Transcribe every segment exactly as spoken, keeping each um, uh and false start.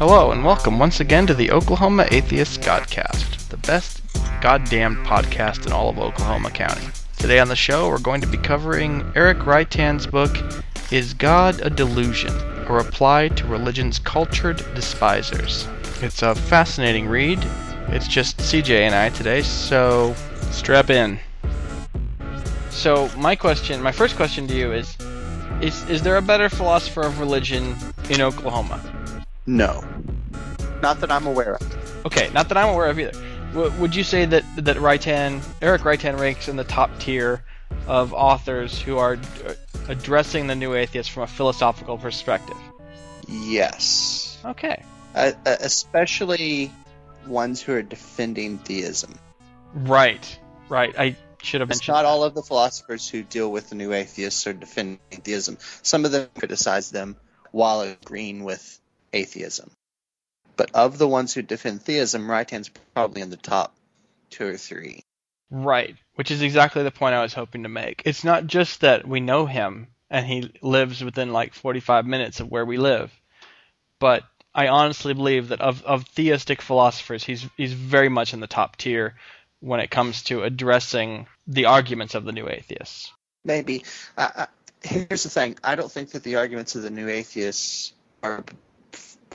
Hello and welcome once again to the Oklahoma Atheist Godcast, the best goddamned podcast in all of Oklahoma County. Today on the show we're going to be covering Eric Reitan's book, Is God a Delusion? A Reply to Religion's Cultured Despisers. It's a fascinating read. It's just C J and I today, so strap in. So my question, my first question to you is, is, is there a better philosopher of religion in Oklahoma? No. Not that I'm aware of. Okay, not that I'm aware of either. W- would you say that, that Reitan, Eric Reitan ranks in the top tier of authors who are d- addressing the new atheists from a philosophical perspective? Yes. Okay. Uh, especially ones who are defending theism. Right, right. I should have mentioned It's not that. All of the philosophers who deal with the new atheists are defending theism. Some of them criticize them while agreeing with atheism. But of the ones who defend theism, Reitan's probably in the top two or three. Right, which is exactly the point I was hoping to make. It's not just that we know him and he lives within like forty-five minutes of where we live, but I honestly believe that of, of theistic philosophers, he's he's very much in the top tier when it comes to addressing the arguments of the new atheists. Maybe. Uh, here's the thing. I don't think that the arguments of the new atheists are,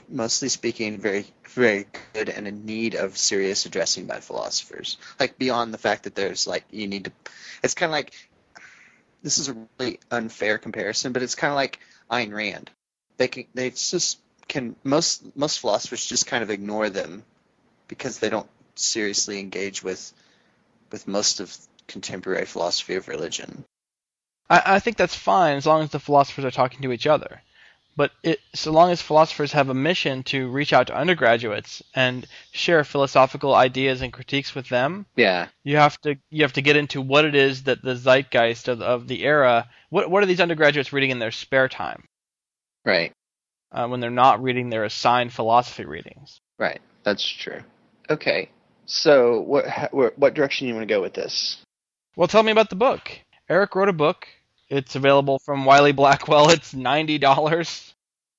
mostly speaking, very, very good and in need of serious addressing by philosophers. Like, beyond the fact that there's, like, you need to... It's kind of like... This is a really unfair comparison, but it's kind of like Ayn Rand. They can, they just can... Most most philosophers just kind of ignore them because they don't seriously engage with with most of contemporary philosophy of religion. I, I think that's fine as long as the philosophers are talking to each other. But it, so long as philosophers have a mission to reach out to undergraduates and share philosophical ideas and critiques with them, yeah, you have to you have to get into what it is that the zeitgeist of, of the era. What what are these undergraduates reading in their spare time? Right. Uh, when they're not reading their assigned philosophy readings. Right. That's true. Okay. So what what direction do you want to go with this? Well, tell me about the book. Eric wrote a book. It's available from Wiley Blackwell. It's ninety dollars.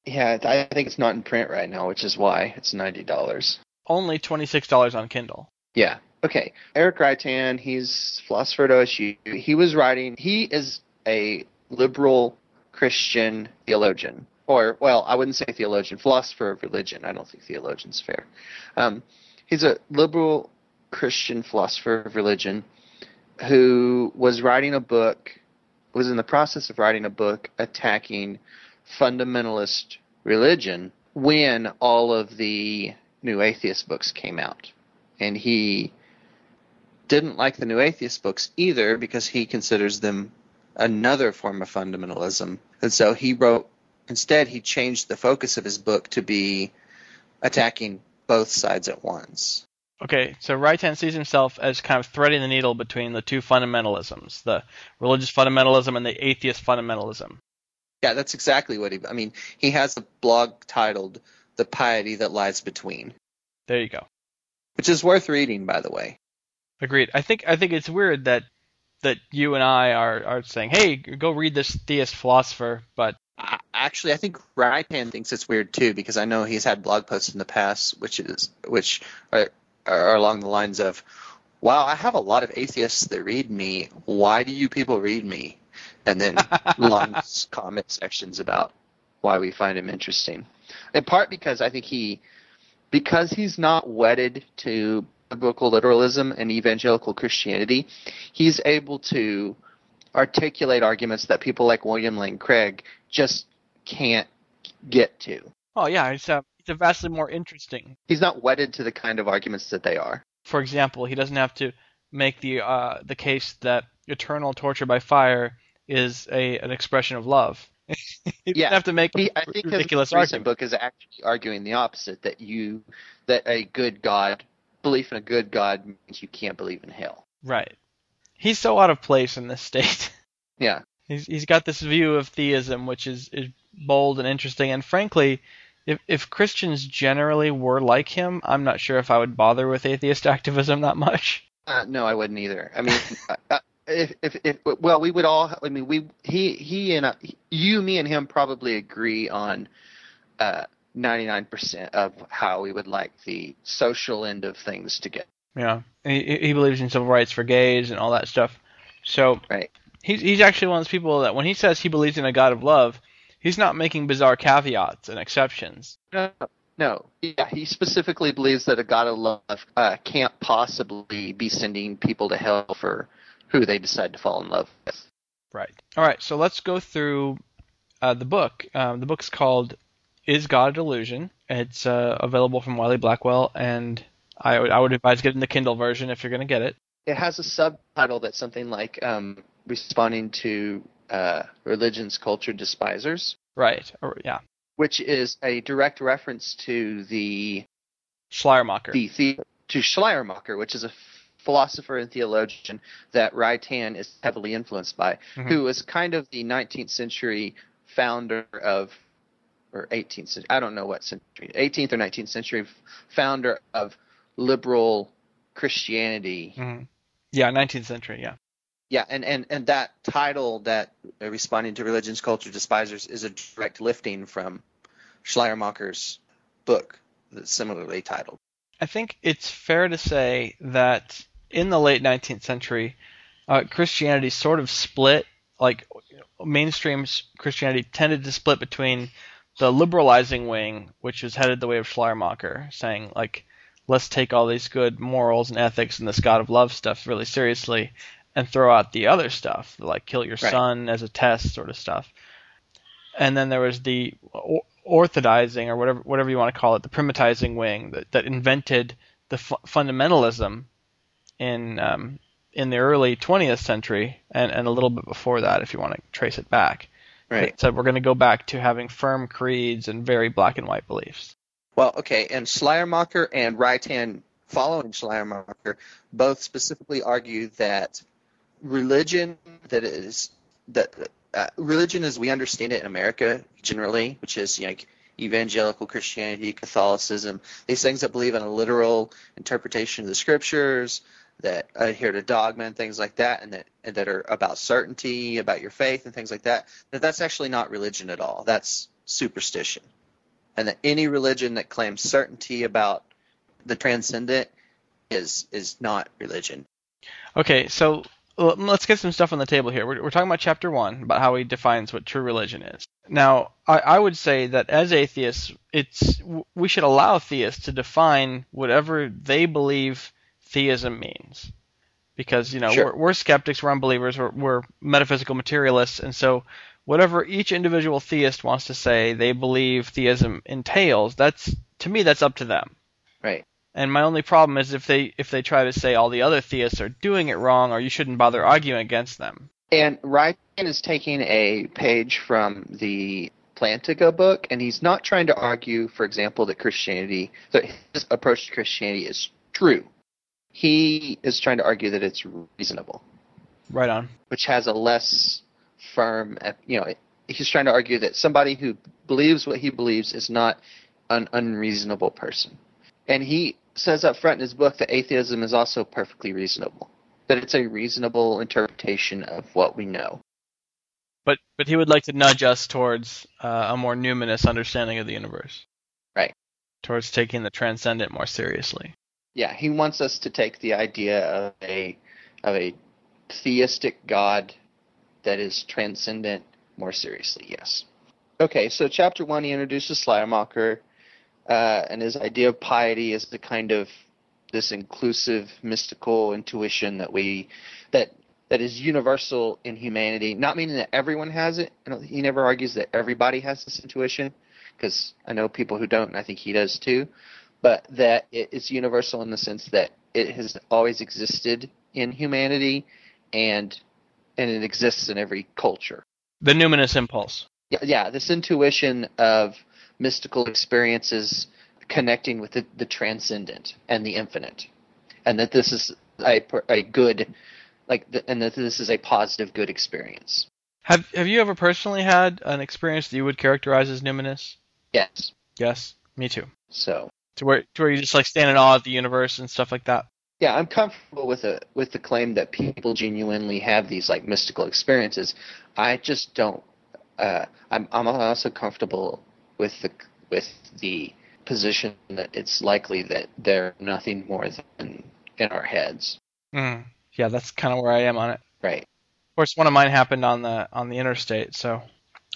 Yeah, I think it's not in print right now, which is why it's ninety dollars. Only twenty-six dollars on Kindle. Yeah. Okay. Eric Reitan, he's a philosopher at O S U. He was writing... He is a liberal Christian theologian. Or, well, I wouldn't say theologian. Philosopher of religion. I don't think theologian's fair. Um, he's a liberal Christian philosopher of religion who was writing a book... was in the process of writing a book attacking fundamentalist religion when all of the new atheist books came out. And he didn't like the new atheist books either because he considers them another form of fundamentalism. And so he wrote, instead he changed the focus of his book to be attacking both sides at once. Okay, so Reitan sees himself as kind of threading the needle between the two fundamentalisms, the religious fundamentalism and the atheist fundamentalism. Yeah, that's exactly what he... I mean, he has a blog titled The Piety That Lies Between. There you go. Which is worth reading, by the way. Agreed. I think I think it's weird that that you and I are, are saying, hey, go read this theist philosopher, but... I, actually, I think Reitan thinks it's weird, too, because I know he's had blog posts in the past, which is... which are, Or along the lines of, wow, I have a lot of atheists that read me. Why do you people read me? And then long comment sections about why we find him interesting. In part because I think he, because he's not wedded to biblical literalism and evangelical Christianity, he's able to articulate arguments that people like William Lane Craig just can't get to. Oh, yeah, it's uh... They're vastly more interesting. He's not wedded to the kind of arguments that they are. For example, he doesn't have to make the uh, the case that eternal torture by fire is a an expression of love. he yeah. doesn't have to make he, I think ridiculous his recent argument. Book is actually arguing the opposite, that you that a good God belief in a good God means you can't believe in hell. Right. He's so out of place in this state. Yeah. He's he's got this view of theism which is, is bold and interesting, and frankly, If if Christians generally were like him, I'm not sure if I would bother with atheist activism that much. Uh, no, I wouldn't either. I mean, uh, if, if if well, we would all. I mean, we he he and uh, you, me, and him probably agree on uh, ninety-nine percent of how we would like the social end of things to go. Yeah, he, he believes in civil rights for gays and all that stuff. So right. he's he's actually one of those people that when he says he believes in a God of love, he's not making bizarre caveats and exceptions. No, no. Yeah, he specifically believes that a God of love uh, can't possibly be sending people to hell for who they decide to fall in love with. Right. All right, so let's go through uh, the book. Um, the book's called Is God a Delusion? It's uh, available from Wiley Blackwell, and I would, I would advise getting the Kindle version if you're going to get it. It has a subtitle that's something like um, Responding to uh, Religion's Culture Despisers. Right, or, yeah. Which is a direct reference to the... Schleiermacher. The, the, to Schleiermacher, which is a philosopher and theologian that Reitan is heavily influenced by, mm-hmm. who is kind of the nineteenth century founder of... or eighteenth century, I don't know what century, eighteenth or nineteenth century founder of liberal Christianity. Mm-hmm. Yeah, nineteenth century, yeah. Yeah, and, and, and that title, that uh, Responding to Religion's Culture Despisers, is a direct lifting from Schleiermacher's book that's similarly titled. I think it's fair to say that in the late nineteenth century, uh, Christianity sort of split, like mainstream Christianity tended to split between the liberalizing wing, which was headed the way of Schleiermacher, saying, like, let's take all these good morals and ethics and this God of love stuff really seriously and throw out the other stuff, like kill your right. son as a test sort of stuff. And then there was the or- orthodizing, or whatever whatever you want to call it, the primatizing wing that, that invented the fu- fundamentalism in um, in the early twentieth century and, and a little bit before that, if you want to trace it back. Right. So we're going to go back to having firm creeds and very black and white beliefs. Well, okay, and Schleiermacher and Reitan following Schleiermacher both specifically argue that religion that is that uh, religion as we understand it in America generally, which is, you know, like evangelical Christianity, Catholicism, these things that believe in a literal interpretation of the scriptures, that adhere to dogma and things like that, and that and that are about certainty, about your faith and things like that, that that's actually not religion at all. That's superstition. And that any religion that claims certainty about the transcendent is is not religion. Okay, so let's get some stuff on the table here. We're, we're talking about chapter one, about how he defines what true religion is. Now, I, I would say that as atheists, it's we should allow theists to define whatever they believe theism means, because, you know, sure. we're, we're skeptics, we're unbelievers, we're, we're metaphysical materialists, and so whatever each individual theist wants to say they believe theism entails, that's, to me, that's up to them. Right. And my only problem is if they if they try to say all the other theists are doing it wrong, or you shouldn't bother arguing against them. And Reitan is taking a page from the Plantinga book, and he's not trying to argue, for example, that Christianity, that his approach to Christianity is true. He is trying to argue that it's reasonable. Right on. Which has a less firm, you know, he's trying to argue that somebody who believes what he believes is not an unreasonable person. And he says up front in his book that atheism is also perfectly reasonable, that it's a reasonable interpretation of what we know. But but he would like to nudge us towards uh, a more numinous understanding of the universe. Right. Towards taking the transcendent more seriously. Yeah, he wants us to take the idea of a of a theistic God that is transcendent more seriously, yes. Okay, so chapter one, he introduces Schleiermacher, uh, and his idea of piety is the kind of this inclusive, mystical intuition that we that that is universal in humanity, not meaning that everyone has it. I don't, he never argues that everybody has this intuition, because I know people who don't, and I think he does too. But that it is universal in the sense that it has always existed in humanity, and and it exists in every culture. The numinous impulse. Yeah, yeah, this intuition of mystical experiences connecting with the, the transcendent and the infinite, and that this is a, a good, like, the, and that this is a positive good experience. Have Have you ever personally had an experience that you would characterize as numinous? Yes. Yes, me too. So. To where, to where you just like stand in awe of the universe and stuff like that. Yeah, I'm comfortable with a with the claim that people genuinely have these like mystical experiences. I just don't. Uh, I'm I'm also comfortable with the with the position that it's likely that they're nothing more than in our heads. Mm. Yeah, that's kind of where I am on it. Right. Of course, one of mine happened on the on the interstate, so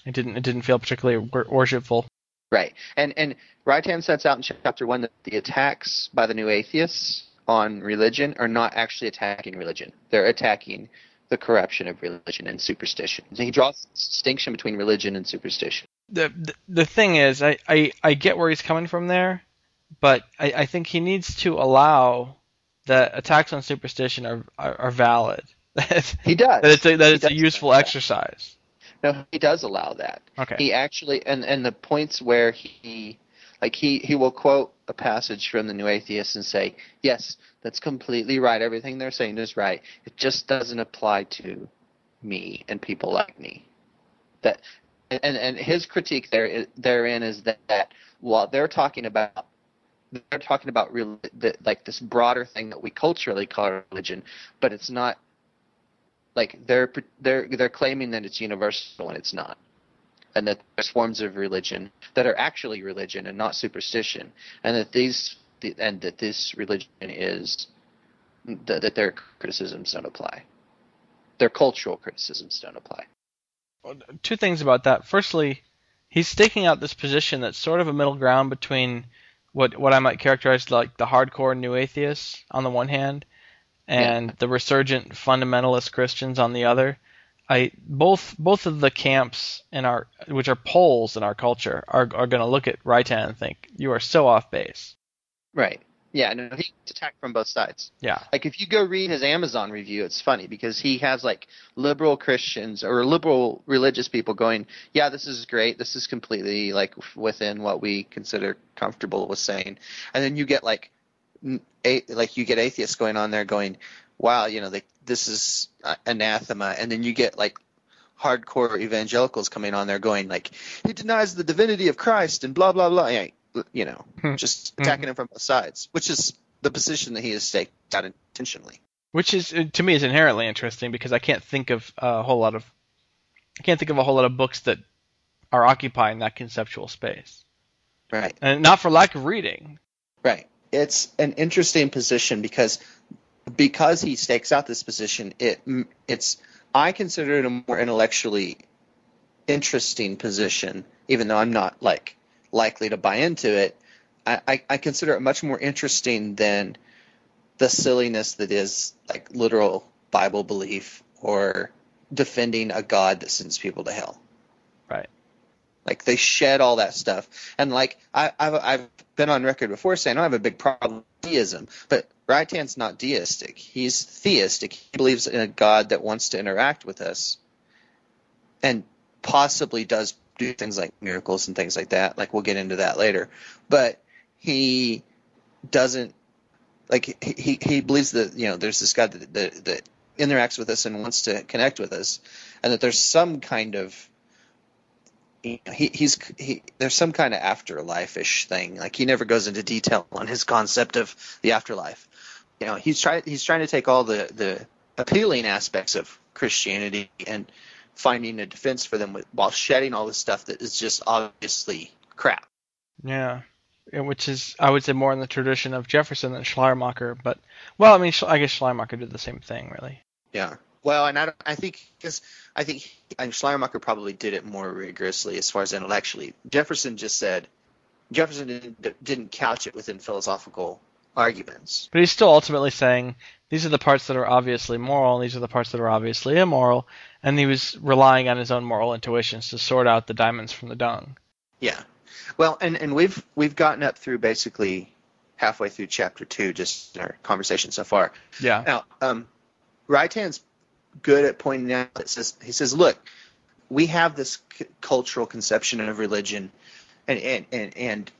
it didn't it didn't feel particularly worshipful. Right. And and Reitan sets out in chapter one that the attacks by the new atheists on religion are not actually attacking religion. They're attacking the corruption of religion and superstition. He draws a distinction between religion and superstition. The the, the thing is, I, I, I get where he's coming from there, but I, I think he needs to allow that attacks on superstition are are, are valid. He does. That it's a, that it's a useful exercise. No, he does allow that. Okay. He actually, and, and the points where he, like he, he will quote a passage from the New Atheist and say, yes, that's completely right. Everything they're saying is right. It just doesn't apply to me and people like me. That, and, and his critique there therein is that, that while they're talking about they're talking about real, the, like this broader thing that we culturally call religion, but it's not. Like they're they're they're claiming that it's universal and it's not, and that there's forms of religion that are actually religion and not superstition, and that these and that this religion is that, that their criticisms don't apply, their cultural criticisms don't apply. Well, two things about that. Firstly, he's staking out this position that's sort of a middle ground between what what I might characterize like the hardcore new atheists on the one hand. And yeah. the resurgent fundamentalist Christians on the other. I both both of the camps in our which are poles in our culture are are going to look at Reitan and think you are so off base. Right. Yeah. No, he's attacked from both sides. Yeah. Like if you go read his Amazon review, it's funny because he has like liberal Christians or liberal religious people going, yeah, this is great. This is completely like within what we consider comfortable with saying, and then you get like. A, like you get atheists going on there going, wow, you know, they, this is anathema. And then you get like hardcore evangelicals coming on there going like, he denies the divinity of Christ and blah, blah, blah. You know, just attacking mm-hmm. him from both sides, which is the position that he has staked out intentionally. Which is, to me, is inherently interesting because I can't think of a whole lot of, I can't think of a whole lot of books that are occupying that conceptual space. Right. And not for lack of reading. Right. It's an interesting position because because he stakes out this position, it it's I consider it a more intellectually interesting position, even though I'm not like likely to buy into it. I, I, I consider it much more interesting than the silliness that is like literal Bible belief or defending a God that sends people to hell. Right. Like they shed all that stuff, and like I, I've I've been on record before saying I have a big problem with deism, but Reitan's not deistic. He's theistic. He believes in a God that wants to interact with us, and possibly does do things like miracles and things like that. Like we'll get into that later, but he doesn't like he he believes that you know there's this God that that, that interacts with us and wants to connect with us, and that there's some kind of He, he's he, there's some kind of afterlife-ish thing. Like he never goes into detail on his concept of the afterlife. You know, he's trying he's trying to take all the, the appealing aspects of Christianity and finding a defense for them with, while shedding all the stuff that is just obviously crap. Yeah, which is I would say more in the tradition of Jefferson than Schleiermacher. But well, I mean, I guess Schleiermacher did the same thing, really. Yeah. Well, and I, don't, I think because I think and Schleiermacher probably did it more rigorously as far as intellectually. Jefferson just said Jefferson didn't, didn't couch it within philosophical arguments. But he's still ultimately saying these are the parts that are obviously moral, and these are the parts that are obviously immoral, and he was relying on his own moral intuitions to sort out the diamonds from the dung. Yeah, well, and, and we've we've gotten up through basically halfway through chapter two, just in our conversation so far. Yeah. Now, um, Reitan's good at pointing out that says he says look, we have this c- cultural conception of religion, and and and, and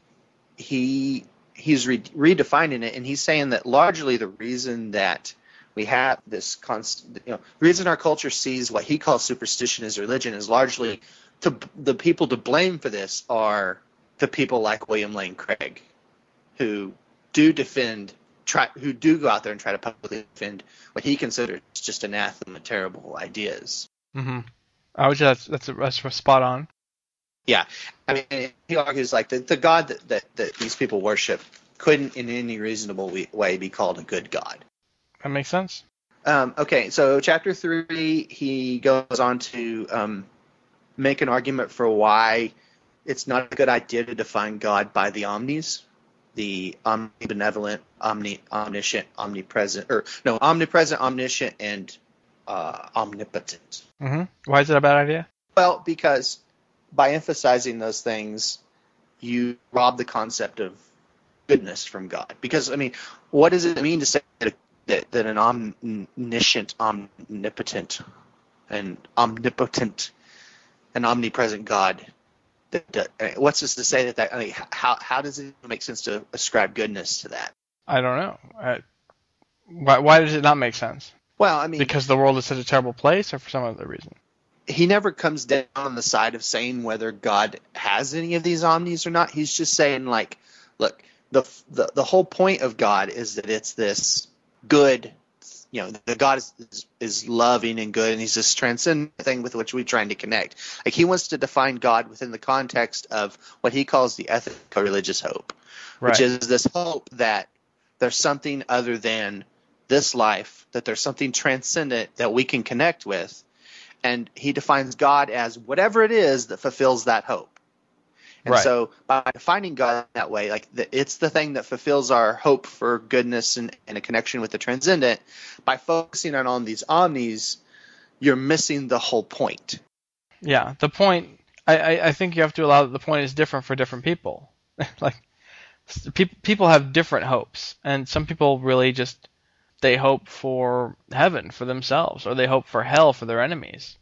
he he's re- redefining it, and he's saying that largely the reason that we have this constant, you know, reason our culture sees what he calls superstition as religion is largely to the people to blame for this are the people like William Lane Craig, who do defend. Try, who do go out there and try to publicly defend what he considers just anathema, terrible ideas. Mm-hmm. I would say that's, that's, that's spot on. Yeah. I mean, he argues like the, the God that, that, that these people worship couldn't in any reasonable way be called a good God. That makes sense. Um, okay, so chapter three, he goes on to um, make an argument for why it's not a good idea to define God by the omnis, the omnibenevolent, omni, omniscient, omnipresent, or no, omnipresent, omniscient, and uh, omnipotent. Mm-hmm. Why is it a bad idea? Well, because by emphasizing those things, you rob the concept of goodness from God. Because, I mean, what does it mean to say that, that, that an omniscient, omnipotent, and omnipotent, and omnipresent God? What's this to say that, that I mean, how how does it make sense to ascribe goodness to that? I don't know. I, why why does it not make sense? Well, I mean, because the world is such a terrible place, or for some other reason. He never comes down on the side of saying whether God has any of these omnis or not. He's just saying, like, look, the the the whole point of God is that it's this good, you know, the God is, is is loving and good, and he's this transcendent thing with which we're trying to connect. Like, he wants to define God within the context of what he calls the ethical religious hope, right, which is this hope that there's something other than this life, that there's something transcendent that we can connect with, and he defines God as whatever it is that fulfills that hope. And right. So by defining God that way, like the, it's the thing that fulfills our hope for goodness and, and a connection with the transcendent. By focusing on, on these omnis, you're missing the whole point. Yeah, the point I, – I, I think you have to allow that the point is different for different people. Like pe- people have different hopes, and some people really just – they hope for heaven for themselves, or they hope for hell for their enemies.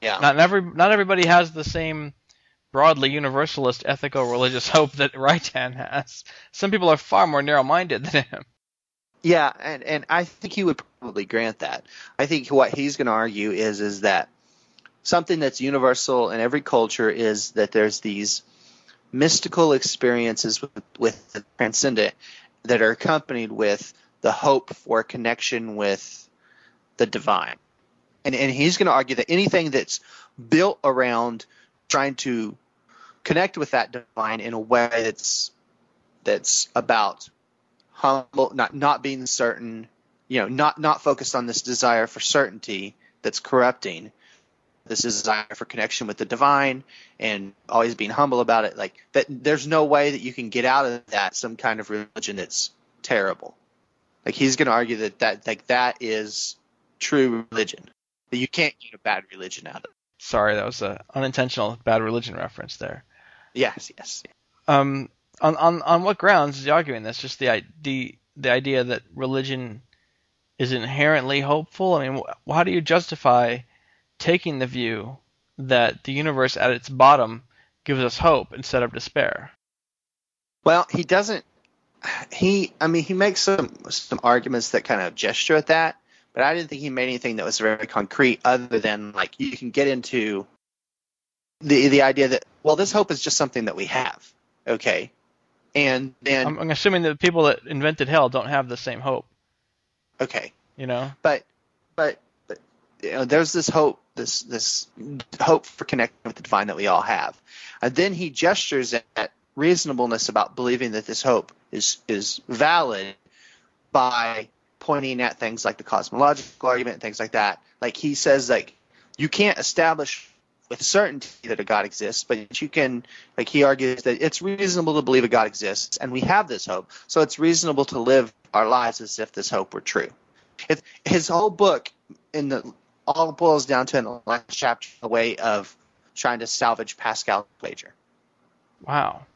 Yeah. Not every not everybody has the same – broadly universalist ethical religious hope that Reitan has. Some people are far more narrow-minded than him. Yeah, and, and I think he would probably grant that. I think what he's going to argue is is that something that's universal in every culture is that there's these mystical experiences with, with the transcendent that are accompanied with the hope for connection with the divine. And, and he's going to argue that anything that's built around trying to connect with that divine in a way that's that's about humble, not not being certain, you know, not not focused on this desire for certainty that's corrupting, this desire for connection with the divine, and always being humble about it. Like that, there's no way that you can get out of that some kind of religion that's terrible. Like he's going to argue that that like that is true religion. That you can't get a bad religion out of it. Sorry, that was an unintentional bad religion reference there. Yes, yes. Um, on, on on what grounds is he arguing this? Just the the the idea that religion is inherently hopeful? I mean, wh- how do you justify taking the view that the universe at its bottom gives us hope instead of despair? Well, he doesn't. He, I mean, he makes some some arguments that kind of gesture at that. But I didn't think he made anything that was very concrete other than, like, you can get into the the idea that, well, this hope is just something that we have, okay? And then I'm, I'm assuming that the people that invented hell don't have the same hope. Okay. You know? But, but, but you know, there's this hope, this this hope for connecting with the divine that we all have. And then he gestures at reasonableness about believing that this hope is, is valid by pointing at things like the cosmological argument, things like that. Like he says, like, you can't establish with certainty that a God exists, but you can, like he argues that it's reasonable to believe a God exists, and we have this hope, so it's reasonable to live our lives as if this hope were true. It, his whole book in the all boils down to in the last chapter a way of trying to salvage Pascal's wager. Wow.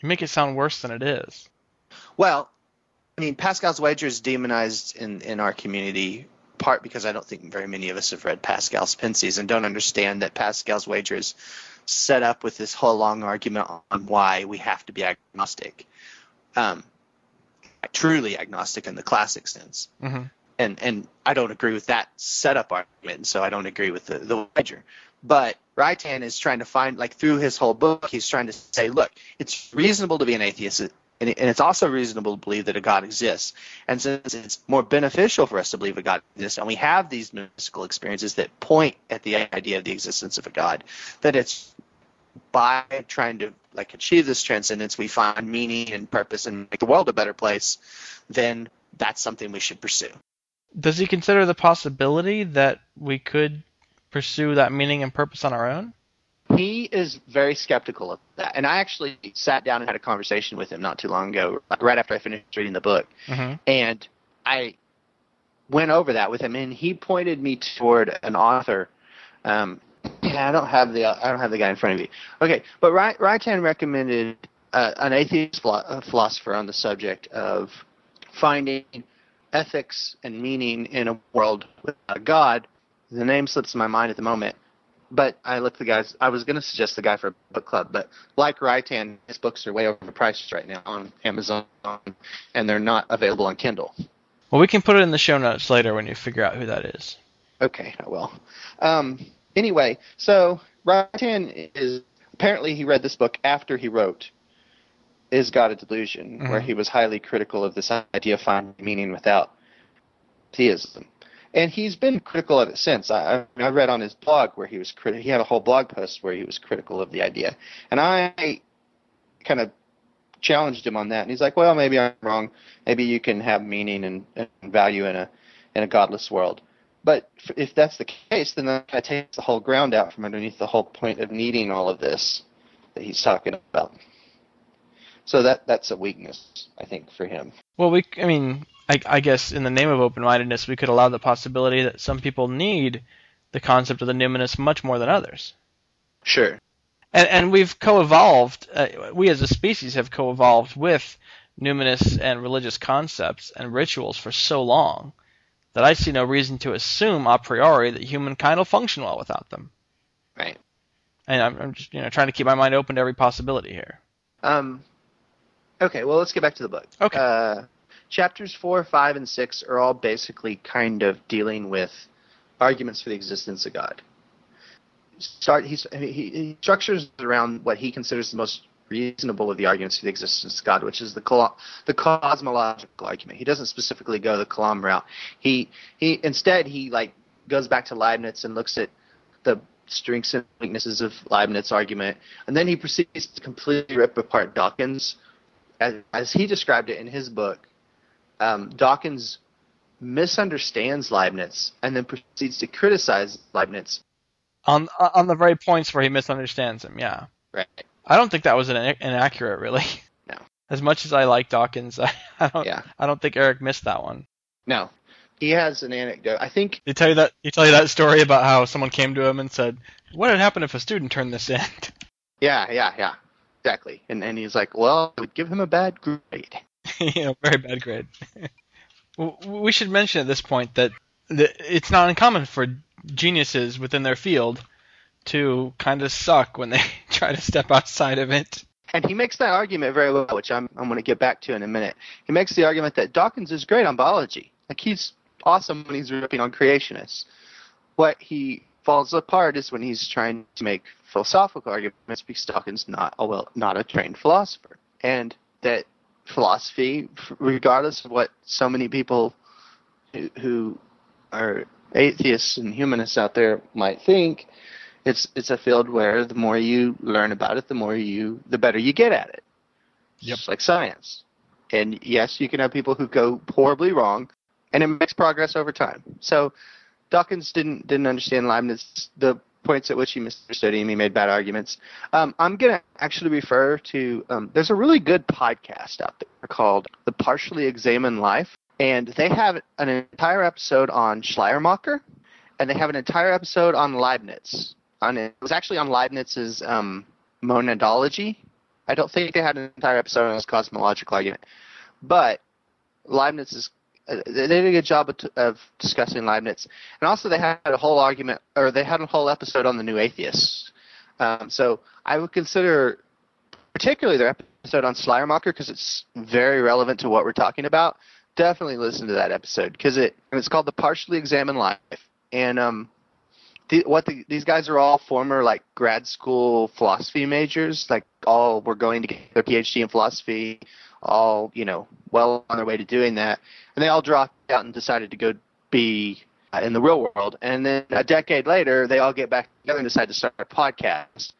You make it sound worse than it is. Well, I mean, Pascal's wager is demonized in, in our community, part because I don't think very many of us have read Pascal's Pensies and don't understand that Pascal's wager is set up with this whole long argument on why we have to be agnostic, um, truly agnostic in the classic sense. Mm-hmm. And and I don't agree with that setup argument, and so I don't agree with the, the wager. But Reitan is trying to find, like through his whole book, he's trying to say, look, it's reasonable to be an atheist, and it's also reasonable to believe that a God exists. And since it's more beneficial for us to believe a God exists, and we have these mystical experiences that point at the idea of the existence of a God, that it's by trying to like achieve this transcendence, we find meaning and purpose and make the world a better place, then that's something we should pursue. Does he consider the possibility that we could pursue that meaning and purpose on our own? He is very skeptical of that. And I actually sat down and had a conversation with him not too long ago, like right after I finished reading the book. Mm-hmm. And I went over that with him, and he pointed me toward an author. Um, I don't have the I don't have the guy in front of me. Okay, but Reitan recommended uh, an atheist philosopher on the subject of finding ethics and meaning in a world without God. The name slips my mind at the moment, but I looked the guys. I was going to suggest the guy for a book club, but like Reitan, his books are way overpriced right now on Amazon, and they're not available on Kindle. Well, we can put it in the show notes later when you figure out who that is. Okay, I will. Um, anyway, so Reitan is apparently he read this book after he wrote Is God a Delusion, mm-hmm. where he was highly critical of this idea of finding meaning without theism. And he's been critical of it since. I, I read on his blog where he was crit- he had a whole blog post where he was critical of the idea. And I kind of challenged him on that. And he's like, well, maybe I'm wrong. Maybe you can have meaning and, and value in a in a godless world. But if that's the case, then that kind of takes the whole ground out from underneath the whole point of needing all of this that he's talking about. So that that's a weakness, I think, for him. Well, we, I mean, I, I guess in the name of open-mindedness, we could allow the possibility that some people need the concept of the numinous much more than others. Sure. And, and we've co-evolved, uh, we as a species have co-evolved with numinous and religious concepts and rituals for so long that I see no reason to assume a priori that humankind will function well without them. Right. And I'm, I'm just you know trying to keep my mind open to every possibility here. Um. Okay, well, let's get back to the book. Okay. Uh, chapters four, five, and six are all basically kind of dealing with arguments for the existence of God. Start. He's, he, he structures around what he considers the most reasonable of the arguments for the existence of God, which is the col- the cosmological argument. He doesn't specifically go the Kalam route. He he instead he like goes back to Leibniz and looks at the strengths and weaknesses of Leibniz argument, and then he proceeds to completely rip apart Dawkins, as as he described it in his book. Um, Dawkins misunderstands Leibniz and then proceeds to criticize Leibniz on on the very points where he misunderstands him. Yeah. Right. I don't think that was an inaccurate, really. No. As much as I like Dawkins, I, I don't. Yeah. I don't think Eric missed that one. No, he has an anecdote. I think he tell you that he tell you that story about how someone came to him and said, "What would happen if a student turned this in?" Yeah, yeah, yeah, exactly. And and he's like, "Well, I would give him a bad grade." You know, very bad grade. We should mention at this point that it's not uncommon for geniuses within their field to kind of suck when they try to step outside of it. And he makes that argument very well, which I'm I'm going to get back to in a minute. He makes the argument that Dawkins is great on biology. Like, he's awesome when he's ripping on creationists. What he falls apart is when he's trying to make philosophical arguments, because Dawkins is not a, well, not a trained philosopher. And that philosophy, regardless of what so many people who, who are atheists and humanists out there might think, It's it's a field where the more you learn about it, the more you the better you get at it. Yep. Just like science. And yes, you can have people who go horribly wrong, and it makes progress over time. So Dawkins didn't didn't understand Leibniz, the points at which he misunderstood him. He made bad arguments. Um, I'm going to actually refer to um, – there's a really good podcast out there called The Partially Examined Life, and they have an entire episode on Schleiermacher, and they have an entire episode on Leibniz. On it. it was actually on Leibniz's um, monadology. I don't think they had an entire episode on his cosmological argument, but Leibniz is uh, they did a good job of, of discussing Leibniz, and also they had a whole argument, or they had a whole episode on the New Atheists. Um, so I would consider particularly their episode on Schleiermacher, because it's very relevant to what we're talking about. Definitely listen to that episode, because it and it's called The Partially Examined Life, and um. The, what the, these guys are all former like grad school philosophy majors, like all were going to get their PhD in philosophy, all you know well on their way to doing that, and they all dropped out and decided to go be uh, in the real world. And then a decade later, they all get back together and decide to start a podcast.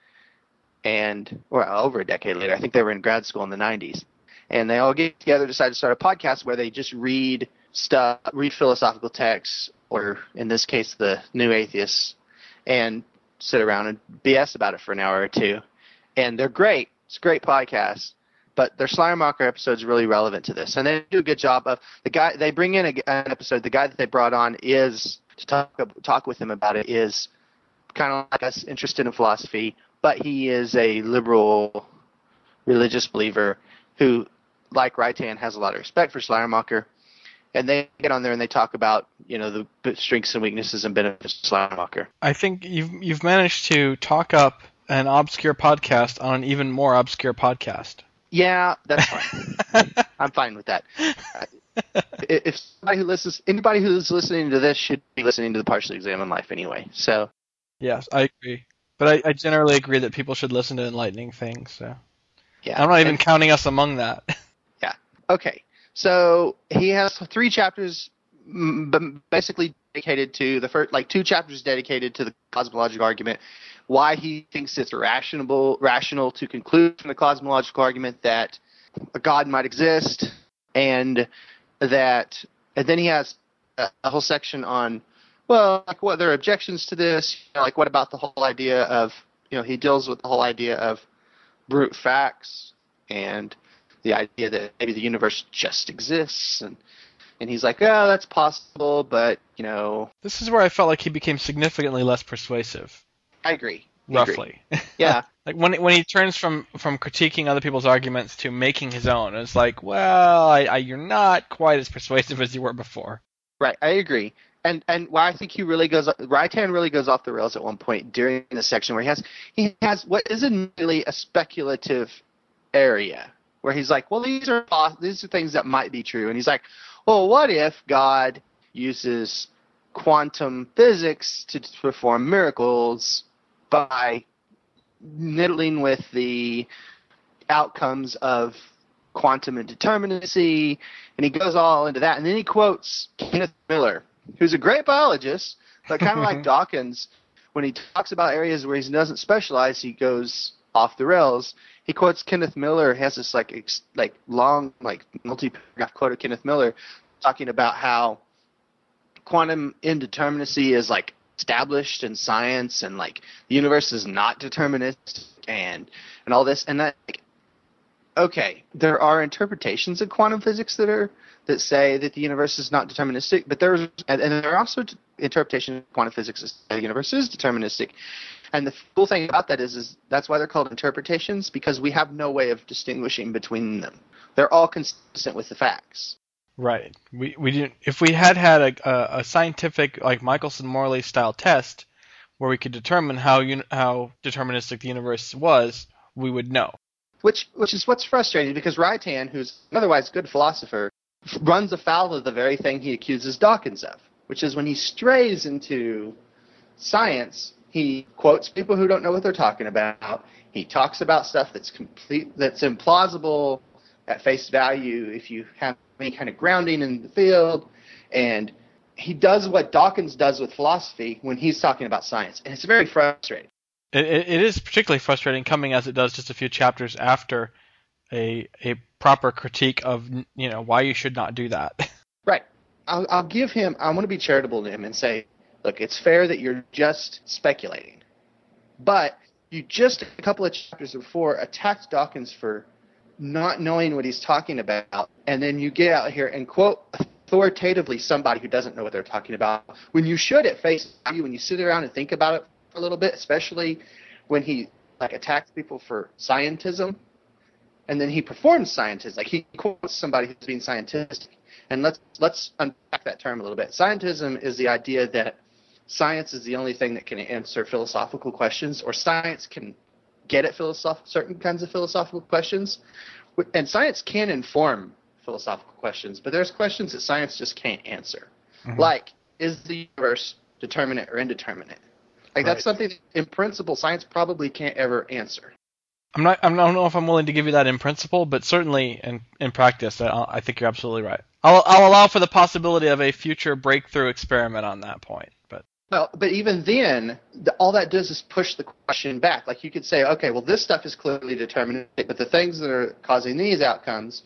and well, over a decade later, I think they were in grad school in the nineties, and they all get together, decide to start a podcast where they just read stuff, read philosophical texts, or in this case, the New Atheists, and sit around and B S about it for an hour or two. And they're great. It's a great podcast. But their Schleiermacher episode is really relevant to this. And they do a good job of the guy. They bring in a, an episode. The guy that they brought on is to talk, talk with him about it is kind of like us, interested in philosophy. But he is a liberal religious believer who, like Reitan, has a lot of respect for Schleiermacher. And they get on there and they talk about, you know, the strengths and weaknesses and benefits of Schleiermacher. I think you've you've managed to talk up an obscure podcast on an even more obscure podcast. Yeah, that's fine. I'm fine with that. If somebody who listens, anybody who's listening to this should be listening to The Partially Examined Life anyway. So. Yes, I agree. But I, I generally agree that people should listen to enlightening things. So. Yeah. I'm not even and, counting us among that. Yeah. Okay. So he has three chapters basically dedicated to the first, like two chapters dedicated to the cosmological argument, why he thinks it's rational, rational to conclude from the cosmological argument that a God might exist, and that, and then he has a, a whole section on, well, like what there are objections to this, you know, like what about the whole idea of, you know, he deals with the whole idea of brute facts and the idea that maybe the universe just exists, and and he's like, oh, that's possible, but, you know... This is where I felt like he became significantly less persuasive. I agree. Roughly. I agree. Yeah. Like, when when he turns from, from critiquing other people's arguments to making his own, it's like, well, I, I, you're not quite as persuasive as you were before. Right, I agree. And and why I think he really goes... Reitan really goes off the rails at one point during this section where he has he has what isn't really a speculative area, where he's like, well, these are these are things that might be true. And he's like, well, what if God uses quantum physics to perform miracles by niddling with the outcomes of quantum indeterminacy? And he goes all into that. And then he quotes Kenneth Miller, who's a great biologist, but kind of like Dawkins, when he talks about areas where he doesn't specialize, he goes off the rails. He quotes Kenneth Miller, has this like ex, like long, like multi-paragraph quote of Kenneth Miller talking about how quantum indeterminacy is like established in science, and like the universe is not deterministic, and and all this, and that, like, okay, there are interpretations of quantum physics that are that say that the universe is not deterministic, but there's and, and there are also interpretations of quantum physics that say the universe is deterministic. And the cool thing about that is, is that's why they're called interpretations, because we have no way of distinguishing between them. They're all consistent with the facts. Right. We we didn't. If we had had a a scientific, like Michelson-Morley style test, where we could determine how un, how deterministic the universe was, we would know. Which which is what's frustrating, because Reitan, who's an otherwise good philosopher, runs afoul of the very thing he accuses Dawkins of, which is when he strays into science. He quotes people who don't know what they're talking about. He talks about stuff that's complete, that's implausible at face value if you have any kind of grounding in the field. And he does what Dawkins does with philosophy when he's talking about science. And it's very frustrating. It, it is particularly frustrating, coming as it does just a few chapters after a a proper critique of, you know, why you should not do that. Right. I'll, I'll give him – I want to be charitable to him and say, look, it's fair that you're just speculating, but you just a couple of chapters before attacked Dawkins for not knowing what he's talking about, and then you get out here and quote authoritatively somebody who doesn't know what they're talking about, when you should at face value, when you sit around and think about it for a little bit, especially when he like attacks people for scientism, and then he performs scientism. Like he quotes somebody who's being scientistic. And let's let's unpack that term a little bit. Scientism is the idea that science is the only thing that can answer philosophical questions, or science can get at philosoph- certain kinds of philosophical questions. And science can inform philosophical questions, but there's questions that science just can't answer. Mm-hmm. Like, is the universe determinate or indeterminate? Like, right. That's something that in principle science probably can't ever answer. I'm not, I don't know if I'm willing to give you that in principle, but certainly in, in practice, I, I think you're absolutely right. I'll, I'll allow for the possibility of a future breakthrough experiment on that point. But Well, but even then, the, all that does is push the question back. Like you could say, okay, well, this stuff is clearly deterministic, but the things that are causing these outcomes,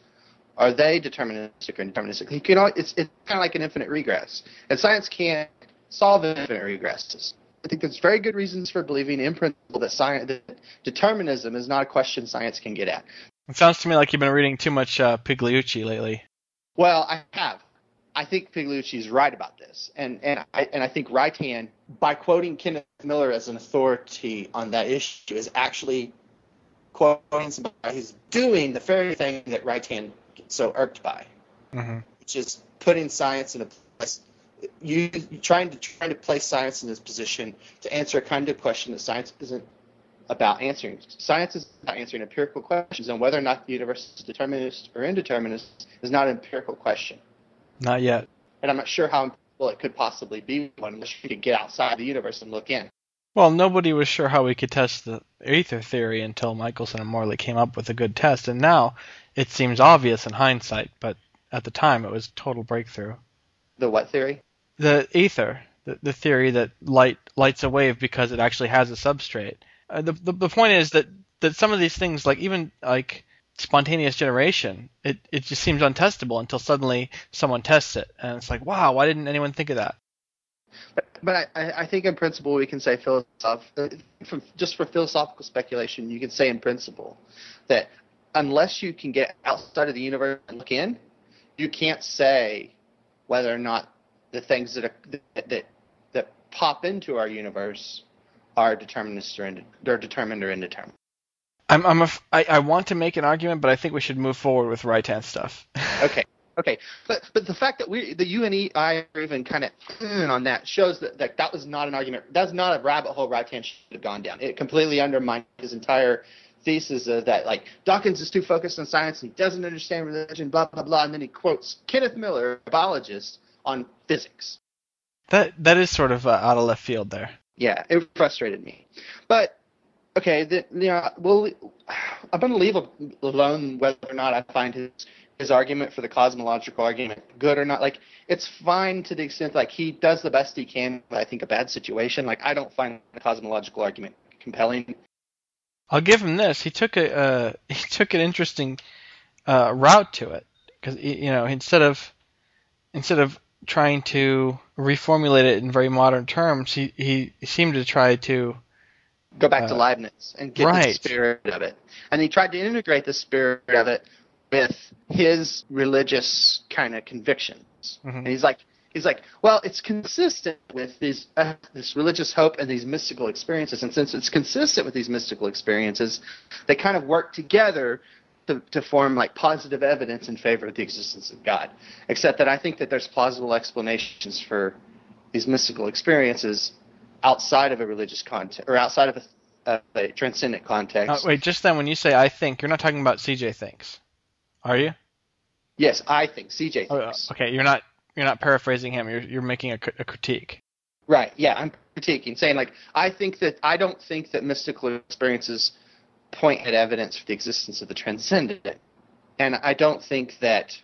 are they deterministic or indeterministic? You can, it's it's kind of like an infinite regress. And science can't solve infinite regresses. I think there's very good reasons for believing in principle that, science, that determinism is not a question science can get at. It sounds to me like you've been reading too much uh, Pigliucci lately. Well, I have. I think Pigliucci's right about this, and and I and I think Reitan, by quoting Kenneth Miller as an authority on that issue, is actually quoting somebody who's doing the very thing that Reitan gets so irked by, mm-hmm. which is putting science in a place, you trying to trying to place science in this position to answer a kind of question that science isn't about answering. Science is about answering empirical questions, and whether or not the universe is determinist or indeterminist is not an empirical question. Not yet. And I'm not sure how well it could possibly be one unless you could get outside the universe and look in. Well, nobody was sure how we could test the ether theory until Michelson and Morley came up with a good test, and now it seems obvious in hindsight, but at the time it was a total breakthrough. The what theory? The ether, the, the theory that light lights a wave because it actually has a substrate. Uh, the, the the point is that, that some of these things, like even like spontaneous generation, it, it just seems untestable until suddenly someone tests it, and it's like, wow, why didn't anyone think of that? But, but I, I think in principle we can say philosoph- from, just for philosophical speculation, you can say in principle that unless you can get outside of the universe and look in, you can't say whether or not the things that are, that, that that pop into our universe are determinist or ind- they're determined or indeterminate. I'm, I'm a, I, I want to make an argument, but I think we should move forward with Reitan stuff. okay, okay, but but the fact that we, that you and I are even kind of on that shows that, that that was not an argument. That's not a rabbit hole Reitan should have gone down. It completely undermined his entire thesis of that, like, Dawkins is too focused on science and he doesn't understand religion, blah blah blah, and then he quotes Kenneth Miller, a biologist, on physics. That that is sort of uh, out of left field there. Yeah, it frustrated me, but. Okay, the, you know, we'll, I'm going to leave alone whether or not I find his, his argument for the cosmological argument good or not. Like, it's fine to the extent, like, he does the best he can, but I think a bad situation. Like, I don't find the cosmological argument compelling. I'll give him this. He took a uh, he took an interesting uh, route to it, because, you know, instead of instead of trying to reformulate it in very modern terms, he he seemed to try to. Go back uh, to Leibniz and get right. The spirit of it. And he tried to integrate the spirit of it with his religious kind of convictions. Mm-hmm. And he's like, he's like, well, it's consistent with these, uh, this religious hope and these mystical experiences. And since it's consistent with these mystical experiences, they kind of work together to, to form like positive evidence in favor of the existence of God. Except that I think that there's plausible explanations for these mystical experiences outside of a religious context, or outside of a, uh, a transcendent context. Uh, wait, just then when you say I think, you're not talking about C J thinks, are you? Yes, I think C J thinks. Oh, okay, you're not you're not paraphrasing him. You're you're making a, a critique. Right. Yeah, I'm critiquing, saying like I think that I don't think that mystical experiences point at evidence for the existence of the transcendent, and I don't think that,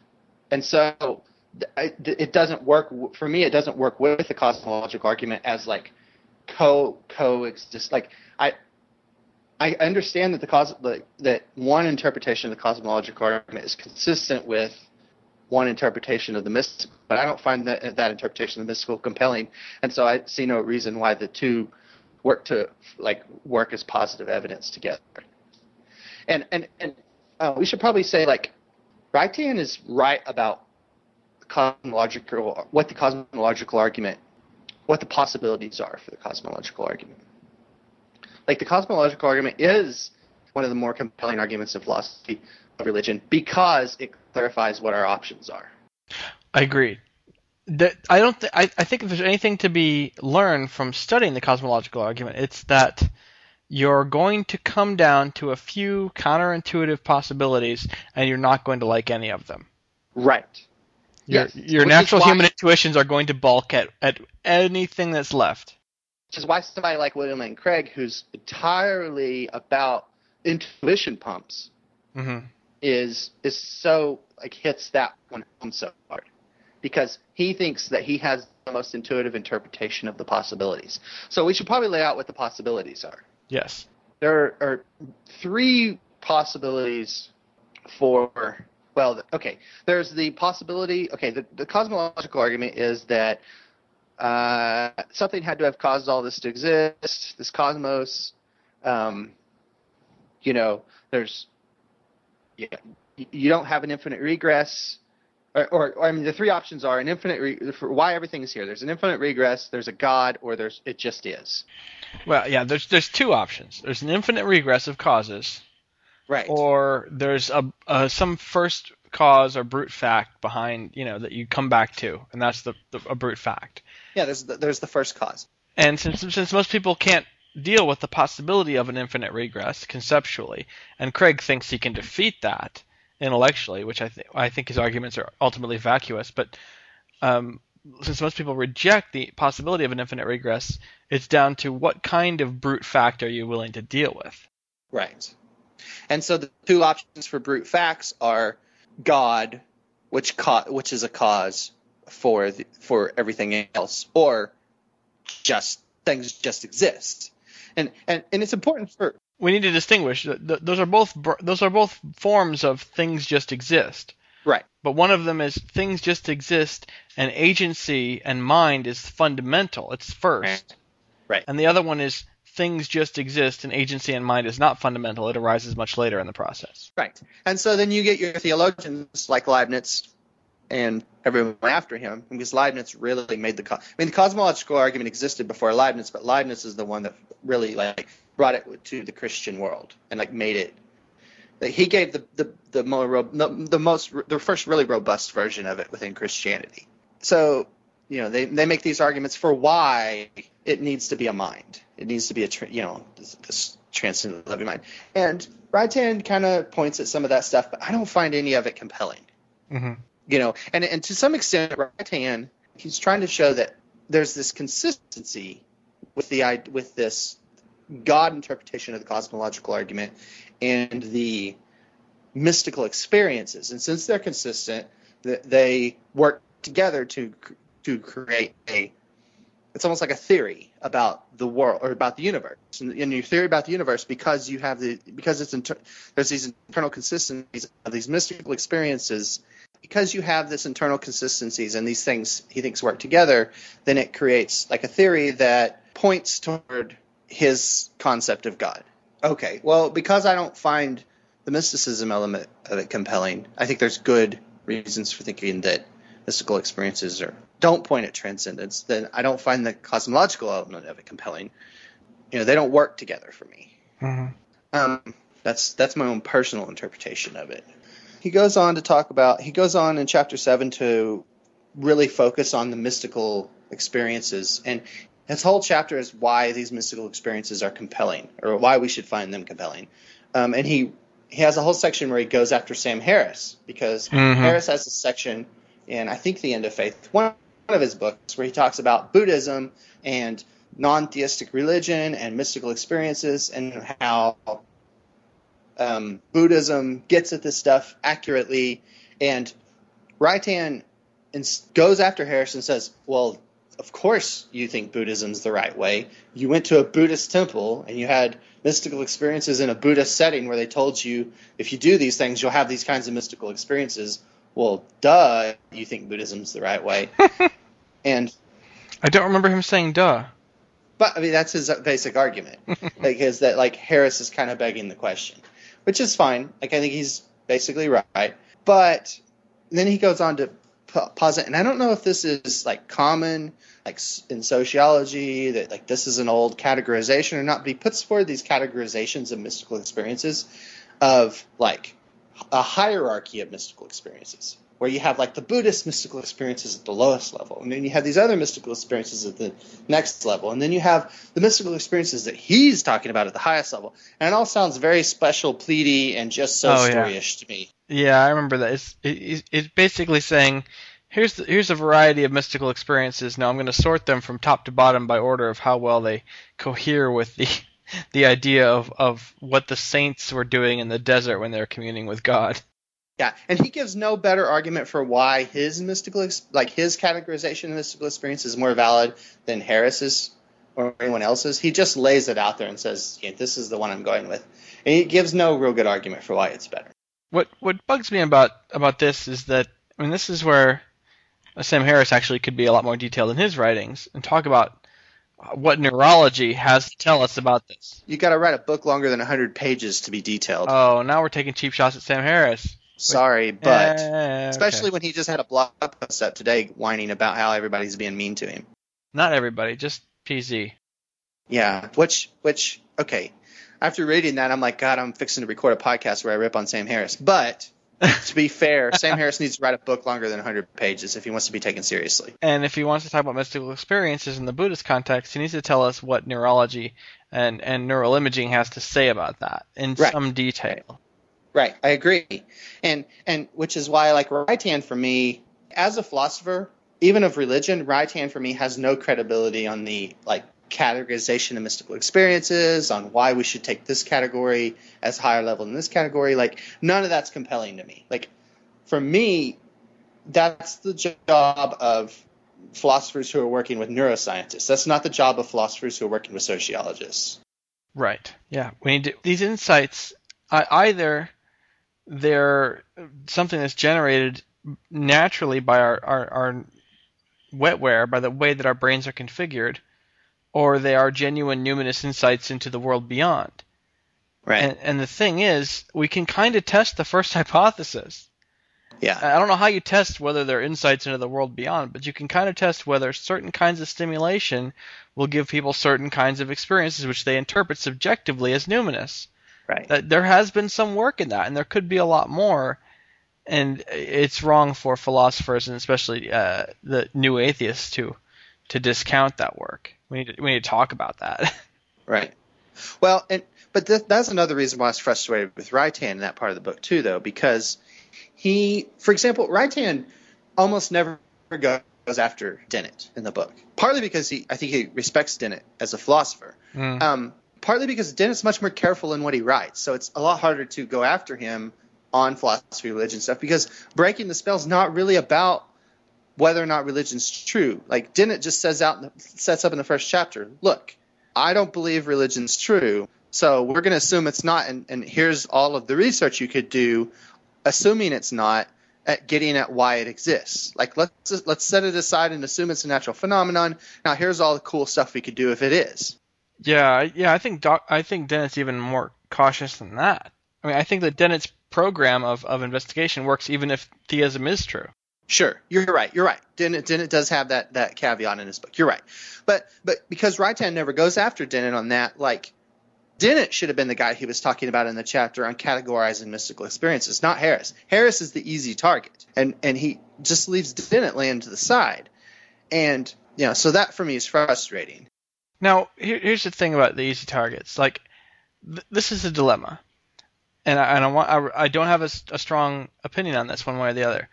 and so I, it doesn't work for me. It doesn't work with the cosmological argument as like. Co coexist like I I understand that the cos like, that one interpretation of the cosmological argument is consistent with one interpretation of the mystical, but I don't find that that interpretation of the mystical compelling, and so I see no reason why the two work to like work as positive evidence together. And and and uh, we should probably say like Reitan is right about the cosmological what the cosmological argument. What the possibilities are for the cosmological argument. Like the cosmological argument is one of the more compelling arguments of philosophy of religion because it clarifies what our options are. I agree. That I don't. Th- I, I think if there's anything to be learned from studying the cosmological argument, it's that you're going to come down to a few counterintuitive possibilities, and you're not going to like any of them. Right. Your, yes. your natural why, human intuitions are going to balk at, at anything that's left. Which is why somebody like William Lane Craig, who's entirely about intuition pumps, mm-hmm. is is so like hits that one home so hard, because he thinks that he has the most intuitive interpretation of the possibilities. So we should probably lay out what the possibilities are. Yes. There are three possibilities for, well, okay, there's the possibility, okay, the, the cosmological argument is that uh, something had to have caused all this to exist, this cosmos, um, you know, there's, yeah, you don't have an infinite regress. Or, or, or I mean, the three options are an infinite re- for why everything is here. There's an infinite regress, there's a God, or there's it just is. Well, yeah, there's there's two options. There's an infinite regress of causes, right? Or there's a, a some first cause or brute fact behind, you know, that you come back to, and that's the, the a brute fact. Yeah, there's the, there's the first cause. And since since most people can't deal with the possibility of an infinite regress conceptually, and Craig thinks he can defeat that intellectually, which I think I think his arguments are ultimately vacuous, but um, since most people reject the possibility of an infinite regress, it's down to what kind of brute fact are you willing to deal with. Right. And so the two options for brute facts are God, which co- which is a cause for the, for everything else, or just things just exist. And and, and it's important for. We need to distinguish. Those are both those are both forms of things just exist. Right. But one of them is things just exist, and agency and mind is fundamental. It's first. Right. And the other one is things just exist, and agency and mind is not fundamental. It arises much later in the process. Right. And so then you get your theologians like Leibniz and everyone after him, because Leibniz really made the co- – I mean, the cosmological argument existed before Leibniz, but Leibniz is the one that really like brought it to the Christian world and like made it. Like, he gave the the the, more, the most the first really robust version of it within Christianity. So, you know, they, they make these arguments for why it needs to be a mind. It needs to be a tra- you know this, this transcendent loving mind. And Reitan kind of points at some of that stuff, but I don't find any of it compelling. Mm-hmm. You know, and and to some extent, Reitan, he's trying to show that there's this consistency with the with this God interpretation of the cosmological argument and the mystical experiences, and since they're consistent, they work together to to create a. It's almost like a theory about the world or about the universe, and, and your theory about the universe because you have the because it's inter, there's these internal consistencies of these mystical experiences. Because you have this internal consistencies and these things he thinks work together, then it creates like a theory that points toward his concept of God. Okay, well, because I don't find the mysticism element of it compelling, I think there's good reasons for thinking that mystical experiences are, don't point at transcendence. Then I don't find the cosmological element of it compelling. You know, they don't work together for me. Mm-hmm. Um, that's that's my own personal interpretation of it. He goes on to talk about – he goes on in chapter seven to really focus on the mystical experiences. And his whole chapter is why these mystical experiences are compelling or why we should find them compelling. Um, and he, he has a whole section where he goes after Sam Harris because mm-hmm. Harris has a section in I think The End of Faith, one of his books, where he talks about Buddhism and non-theistic religion and mystical experiences and how – Um, Buddhism gets at this stuff accurately, and Reitan ins- goes after Harris and says, well, of course you think Buddhism's the right way. You went to a Buddhist temple and you had mystical experiences in a Buddhist setting where they told you if you do these things, you'll have these kinds of mystical experiences. Well, duh, you think Buddhism's the right way. And I don't remember him saying duh. But I mean, that's his basic argument, like, is that like Harris is kind of begging the question. Which is fine. Like, I think he's basically right. But then he goes on to p- pause it. And I don't know if this is, like, common, like, in sociology, that, like, this is an old categorization or not. But he puts forward these categorizations of mystical experiences of, like, a hierarchy of mystical experiences, where you have, like, the Buddhist mystical experiences at the lowest level. And then you have these other mystical experiences at the next level. And then you have the mystical experiences that he's talking about at the highest level. And it all sounds very special, pleady, and just so oh, storyish yeah. to me. Yeah, I remember that. It's, it, it's basically saying, here's the, here's a variety of mystical experiences. Now I'm going to sort them from top to bottom by order of how well they cohere with the the idea of, of what the saints were doing in the desert when they were communing with God. Yeah, and he gives no better argument for why his mystical, like his categorization of mystical experience is more valid than Harris's or anyone else's. He just lays it out there and says, yeah, this is the one I'm going with. And he gives no real good argument for why it's better. What what bugs me about, about this is that, I mean, this is where Sam Harris actually could be a lot more detailed in his writings and talk about what neurology has to tell us about this. You got to write a book longer than one hundred pages to be detailed. Oh, now we're taking cheap shots at Sam Harris. Sorry, but yeah, especially okay. when he just had a blog post up today whining about how everybody's being mean to him. Not everybody, just P Z. Yeah, which, which, okay. After reading that, I'm like, God, I'm fixing to record a podcast where I rip on Sam Harris. But to be fair, Sam Harris needs to write a book longer than one hundred pages if he wants to be taken seriously. And if he wants to talk about mystical experiences in the Buddhist context, he needs to tell us what neurology and, and neural imaging has to say about that in right. some detail. Right. Right, I agree, and and which is why, like, Reitan for me, as a philosopher, even of religion, Reitan for me has no credibility on the, like, categorization of mystical experiences, on why we should take this category as higher level than this category. Like, none of that's compelling to me. Like, for me, that's the job of philosophers who are working with neuroscientists. That's not the job of philosophers who are working with sociologists. Right. Yeah. We need to, these insights, I, either. They're something that's generated naturally by our, our, our wetware, by the way that our brains are configured, or they are genuine numinous insights into the world beyond. Right. And, and the thing is, we can kind of test the first hypothesis. Yeah. I don't know how you test whether they're insights into the world beyond, but you can kind of test whether certain kinds of stimulation will give people certain kinds of experiences which they interpret subjectively as numinous. Right. That there has been some work in that, and there could be a lot more, and it's wrong for philosophers and especially uh, the new atheists to to discount that work. We need to, we need to talk about that. Right. Well, and but th- that's another reason why I was frustrated with Reitan in that part of the book too, though, because he, for example, Reitan almost never goes after Dennett in the book, partly because he I think he respects Dennett as a philosopher. Mm. Um. Partly because Dennett's much more careful in what he writes, so it's a lot harder to go after him on philosophy, religion stuff, because breaking the spell's not really about whether or not religion's true. Like, Dennett just says out, in the, sets up in the first chapter, look, I don't believe religion's true, so we're going to assume it's not, and, and here's all of the research you could do, assuming it's not, at getting at why it exists. Like, let's let's set it aside and assume it's a natural phenomenon. Now, here's all the cool stuff we could do if it is. Yeah, yeah, I think Doc, I think Dennett's even more cautious than that. I mean, I think that Dennett's program of, of investigation works even if theism is true. Sure, you're right, you're right. Dennett, Dennett does have that, that caveat in his book, you're right. But but because Reitan never goes after Dennett on that, like, Dennett should have been the guy he was talking about in the chapter on categorizing mystical experiences, not Harris. Harris is the easy target, and, and he just leaves Dennett laying to the side. And, you know, so that for me is frustrating. Now, here, here's the thing about the easy targets. Like, th- this is a dilemma, and I, and I, want, I, I don't have a, a strong opinion on this one way or the other.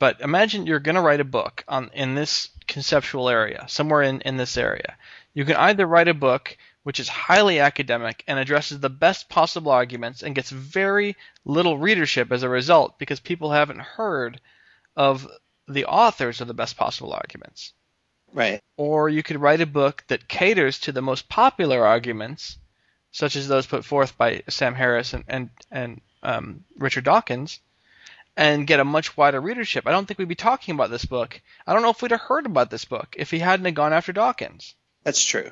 But imagine you're going to write a book on in this conceptual area, somewhere in, in this area. You can either write a book which is highly academic and addresses the best possible arguments and gets very little readership as a result because people haven't heard of the authors of the best possible arguments. Right. Or you could write a book that caters to the most popular arguments, such as those put forth by Sam Harris and and, and um, Richard Dawkins, and get a much wider readership. I don't think we'd be talking about this book. I don't know if we'd have heard about this book if he hadn't have gone after Dawkins. That's true.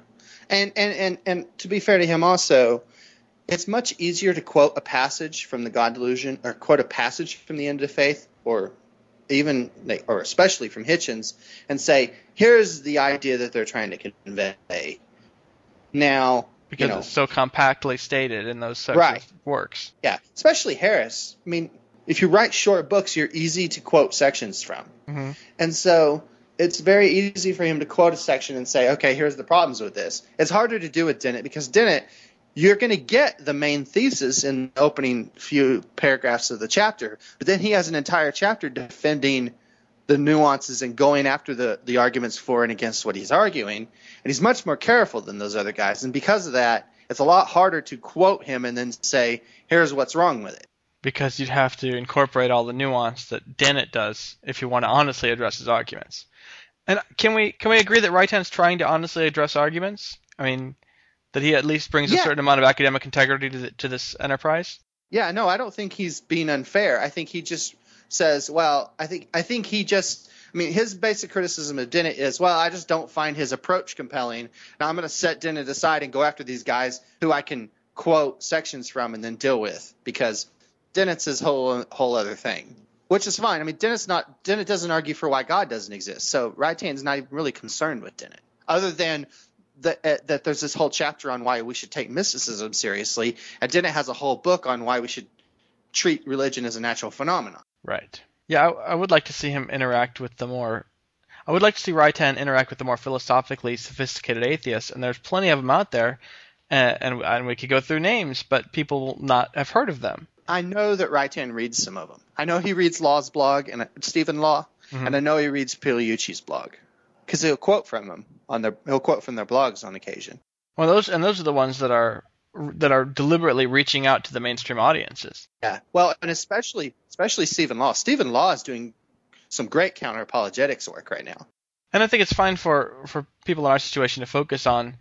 And and, and, and to be fair to him also, it's much easier to quote a passage from the God Delusion or quote a passage from the End of Faith or even or especially from Hitchens, and say, here's the idea that they're trying to convey. Now, because you know, it's so compactly stated in those sorts right. of works. Yeah, especially Harris. I mean, if you write short books, you're easy to quote sections from. Mm-hmm. And so it's very easy for him to quote a section and say, okay, here's the problems with this. It's harder to do with Dennett because Dennett, you're going to get the main thesis in the opening few paragraphs of the chapter, but then he has an entire chapter defending the nuances and going after the, the arguments for and against what he's arguing, and he's much more careful than those other guys. And because of that, it's a lot harder to quote him and then say, here's what's wrong with it. because you'd have to incorporate all the nuance that Dennett does if you want to honestly address his arguments. And can we can we agree that Reitan's trying to honestly address arguments? I mean, that he at least brings yeah. a certain amount of academic integrity to the, to this enterprise? Yeah, no, I don't think he's being unfair. I think he just says, well, I think I think he just – I mean, his basic criticism of Dennett is, well, I just don't find his approach compelling. Now I'm going to set Dennett aside and go after these guys who I can quote sections from and then deal with, because Dennett's his whole whole other thing, which is fine. I mean, Dennett's not – Dennett doesn't argue for why God doesn't exist, so Reitan's not even really concerned with Dennett, other than – That, uh, that there's this whole chapter on why we should take mysticism seriously, and Dennett has a whole book on why we should treat religion as a natural phenomenon. Right. Yeah, I, I would like to see him interact with the more – I would like to see Reitan interact with the more philosophically sophisticated atheists, and there's plenty of them out there, and, and, and we could go through names, but people will not have heard of them. I know that Reitan reads some of them. I know he reads Law's blog and uh, Stephen Law, mm-hmm. and I know he reads Pigliucci's blog. Because he'll quote from them on their he'll quote from their blogs on occasion. Well, those and those are the ones that are that are deliberately reaching out to the mainstream audiences. Yeah, well, and especially especially Stephen Law. Stephen Law is doing some great counter apologetics work right now. And I think it's fine for, for people in our situation to focus on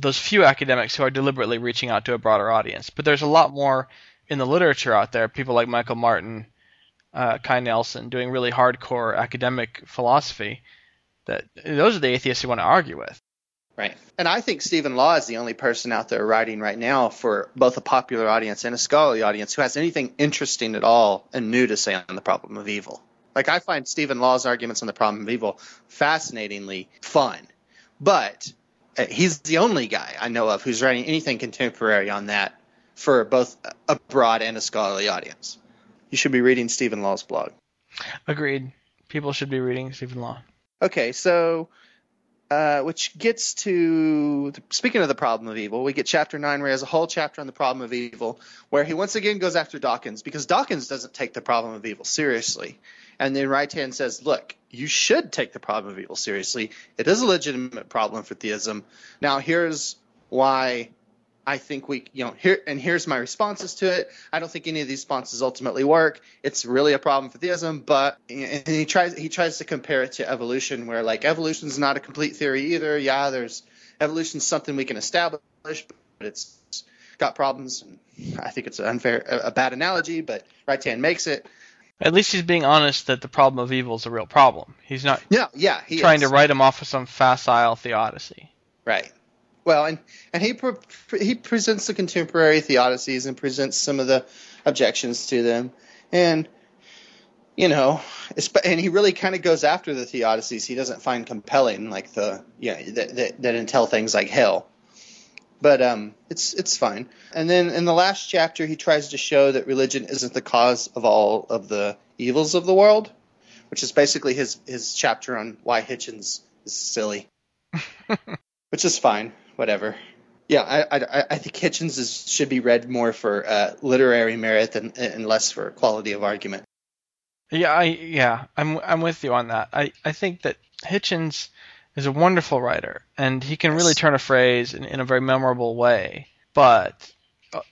those few academics who are deliberately reaching out to a broader audience. But there's a lot more in the literature out there. People like Michael Martin, uh, Kai Nielsen, doing really hardcore academic philosophy. That those are the atheists you want to argue with. Right. And I think Stephen Law is the only person out there writing right now for both a popular audience and a scholarly audience who has anything interesting at all and new to say on the problem of evil. Like, I find Stephen Law's arguments on the problem of evil fascinatingly fun. But he's the only guy I know of who's writing anything contemporary on that for both a broad and a scholarly audience. You should be reading Stephen Law's blog. Agreed. People should be reading Stephen Law. Okay, so uh, which gets to – speaking of the problem of evil, we get chapter nine where he has a whole chapter on the problem of evil where he once again goes after Dawkins because Dawkins doesn't take the problem of evil seriously. And then Reitan says, look, you should take the problem of evil seriously. It is a legitimate problem for theism. Now here's why I think we – you know, here and here's my responses to it. I don't think any of these responses ultimately work. It's really a problem for theism, but – and he tries he tries to compare it to evolution, where like evolution's not a complete theory either. Yeah, there's – evolution's something we can establish, but it's got problems. And I think it's an unfair – a bad analogy, but Reitan makes it. At least he's being honest that the problem of evil is a real problem. He's not no, yeah, he trying is. to write him off with some facile theodicy. Right. Well, and, and he pre- he presents the contemporary theodicies and presents some of the objections to them. And, you know, and he really kind of goes after the theodicies he doesn't find compelling, like the – yeah, that, that, that entail things like hell. But um, it's it's fine. And then in the last chapter, he tries to show that religion isn't the cause of all of the evils of the world, which is basically his, his chapter on why Hitchens is silly, which is fine. Whatever. Yeah, I, I, I think Hitchens is, should be read more for uh, literary merit and, and less for quality of argument. Yeah, I, yeah, I'm I'm with you on that. I, I think that Hitchens is a wonderful writer, and he can yes. really turn a phrase in, in a very memorable way. But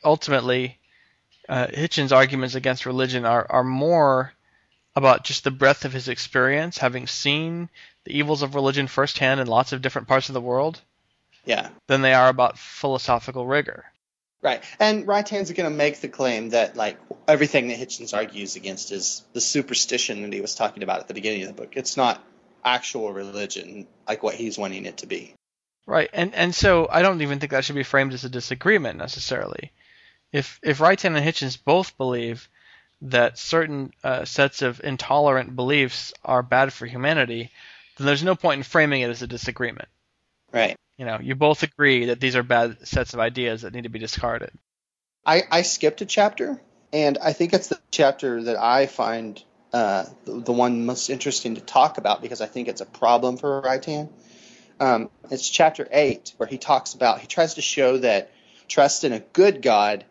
ultimately, uh, Hitchens' arguments against religion are, are more about just the breadth of his experience, having seen the evils of religion firsthand in lots of different parts of the world. Yeah. Than they are about philosophical rigor. Right. And Reitan's going to make the claim that like everything that Hitchens argues against is the superstition that he was talking about at the beginning of the book. It's not actual religion like what he's wanting it to be. Right. And and so I don't even think that should be framed as a disagreement necessarily. If if Reitan and Hitchens both believe that certain uh, sets of intolerant beliefs are bad for humanity, then there's no point in framing it as a disagreement. Right. You know, you both agree that these are bad sets of ideas that need to be discarded. I, I skipped a chapter, and I think it's the chapter that I find uh, the, the one most interesting to talk about because I think it's a problem for Reitan. Um, it's chapter eight where he talks about – he tries to show that trust in a good God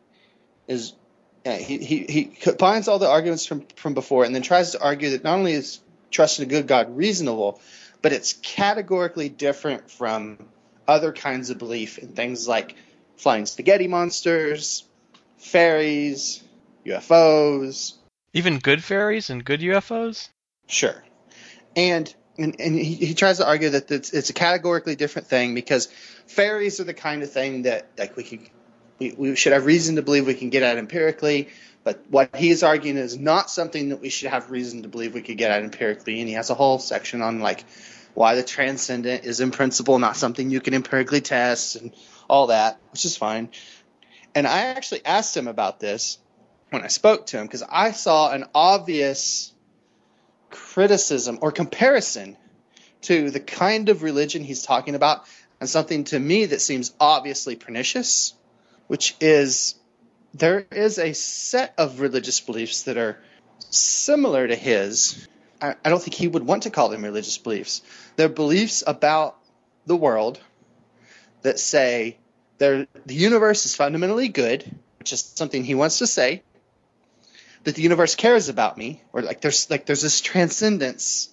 is uh, – he, he, he combines all the arguments from, from before and then tries to argue that not only is trust in a good God reasonable, but it's categorically different from – other kinds of belief in things like flying spaghetti monsters, fairies, U F Os. Even good fairies and good U F Os? Sure. And and, and he, he tries to argue that it's, it's a categorically different thing because fairies are the kind of thing that like we can we, we should have reason to believe we can get at empirically. But what he is arguing is not something that we should have reason to believe we could get at empirically. And he has a whole section on like why the transcendent is in principle not something you can empirically test and all that, which is fine. And I actually asked him about this when I spoke to him because I saw an obvious criticism or comparison to the kind of religion he's talking about and something to me that seems obviously pernicious, which is there is a set of religious beliefs that are similar to his. I, I don't think he would want to call them religious beliefs. They're beliefs about the world that say the universe is fundamentally good, which is something he wants to say, that the universe cares about me, or like there's like there's this transcendence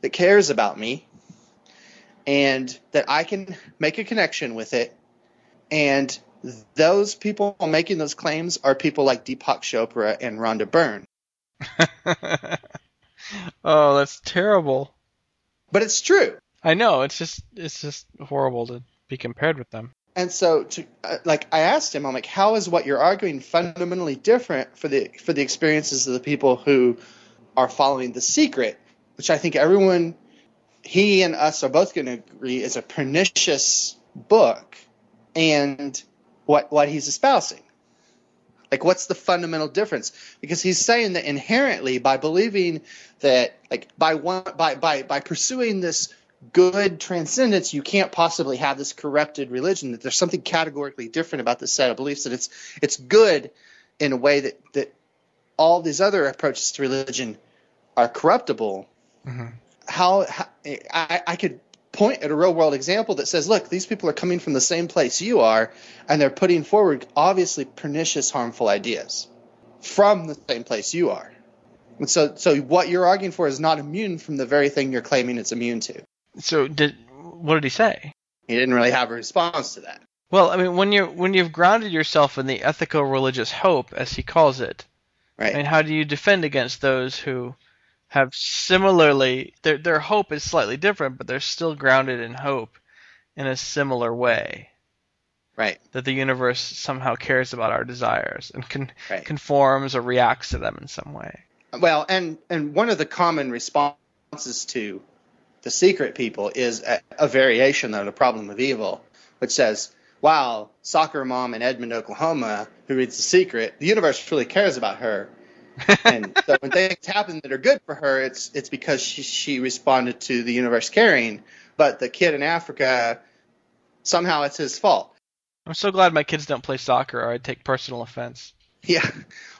that cares about me, and that I can make a connection with it. And those people making those claims are people like Deepak Chopra and Rhonda Byrne. Oh, that's terrible. But it's true. I know. It's just it's just horrible to be compared with them. And so, to, uh, like, I asked him, I'm like, how is what you're arguing fundamentally different for the for the experiences of the people who are following The Secret, which I think everyone, he and us are both going to agree is a pernicious book, and what what he's espousing. Like, what's the fundamental difference? Because he's saying that inherently, by believing that, like, by one, by by by pursuing this good transcendence, you can't possibly have this corrupted religion, that there's something categorically different about this set of beliefs, that it's it's good in a way that, that all these other approaches to religion are corruptible. Mm-hmm. How, how I, I could point at a real world example that says, look, these people are coming from the same place you are, and they're putting forward obviously pernicious, harmful ideas from the same place you are. And so, so what you're arguing for is not immune from the very thing you're claiming it's immune to. So did what did he say? He didn't really have a response to that. Well, I mean, when you when you've grounded yourself in the ethical religious hope, as he calls it, right? I mean, how do you defend against those who have similarly their their hope is slightly different, but they're still grounded in hope in a similar way, right? That the universe somehow cares about our desires and con, right. conforms or reacts to them in some way. Well, and and one of the common responses to The Secret people is a, a variation of The Problem of Evil, which says, wow, soccer mom in Edmond, Oklahoma, who reads The Secret, the universe really cares about her. And so when things happen that are good for her, it's it's because she, she responded to the universe caring. But the kid in Africa, somehow it's his fault. I'm so glad my kids don't play soccer or I'd take personal offense. Yeah,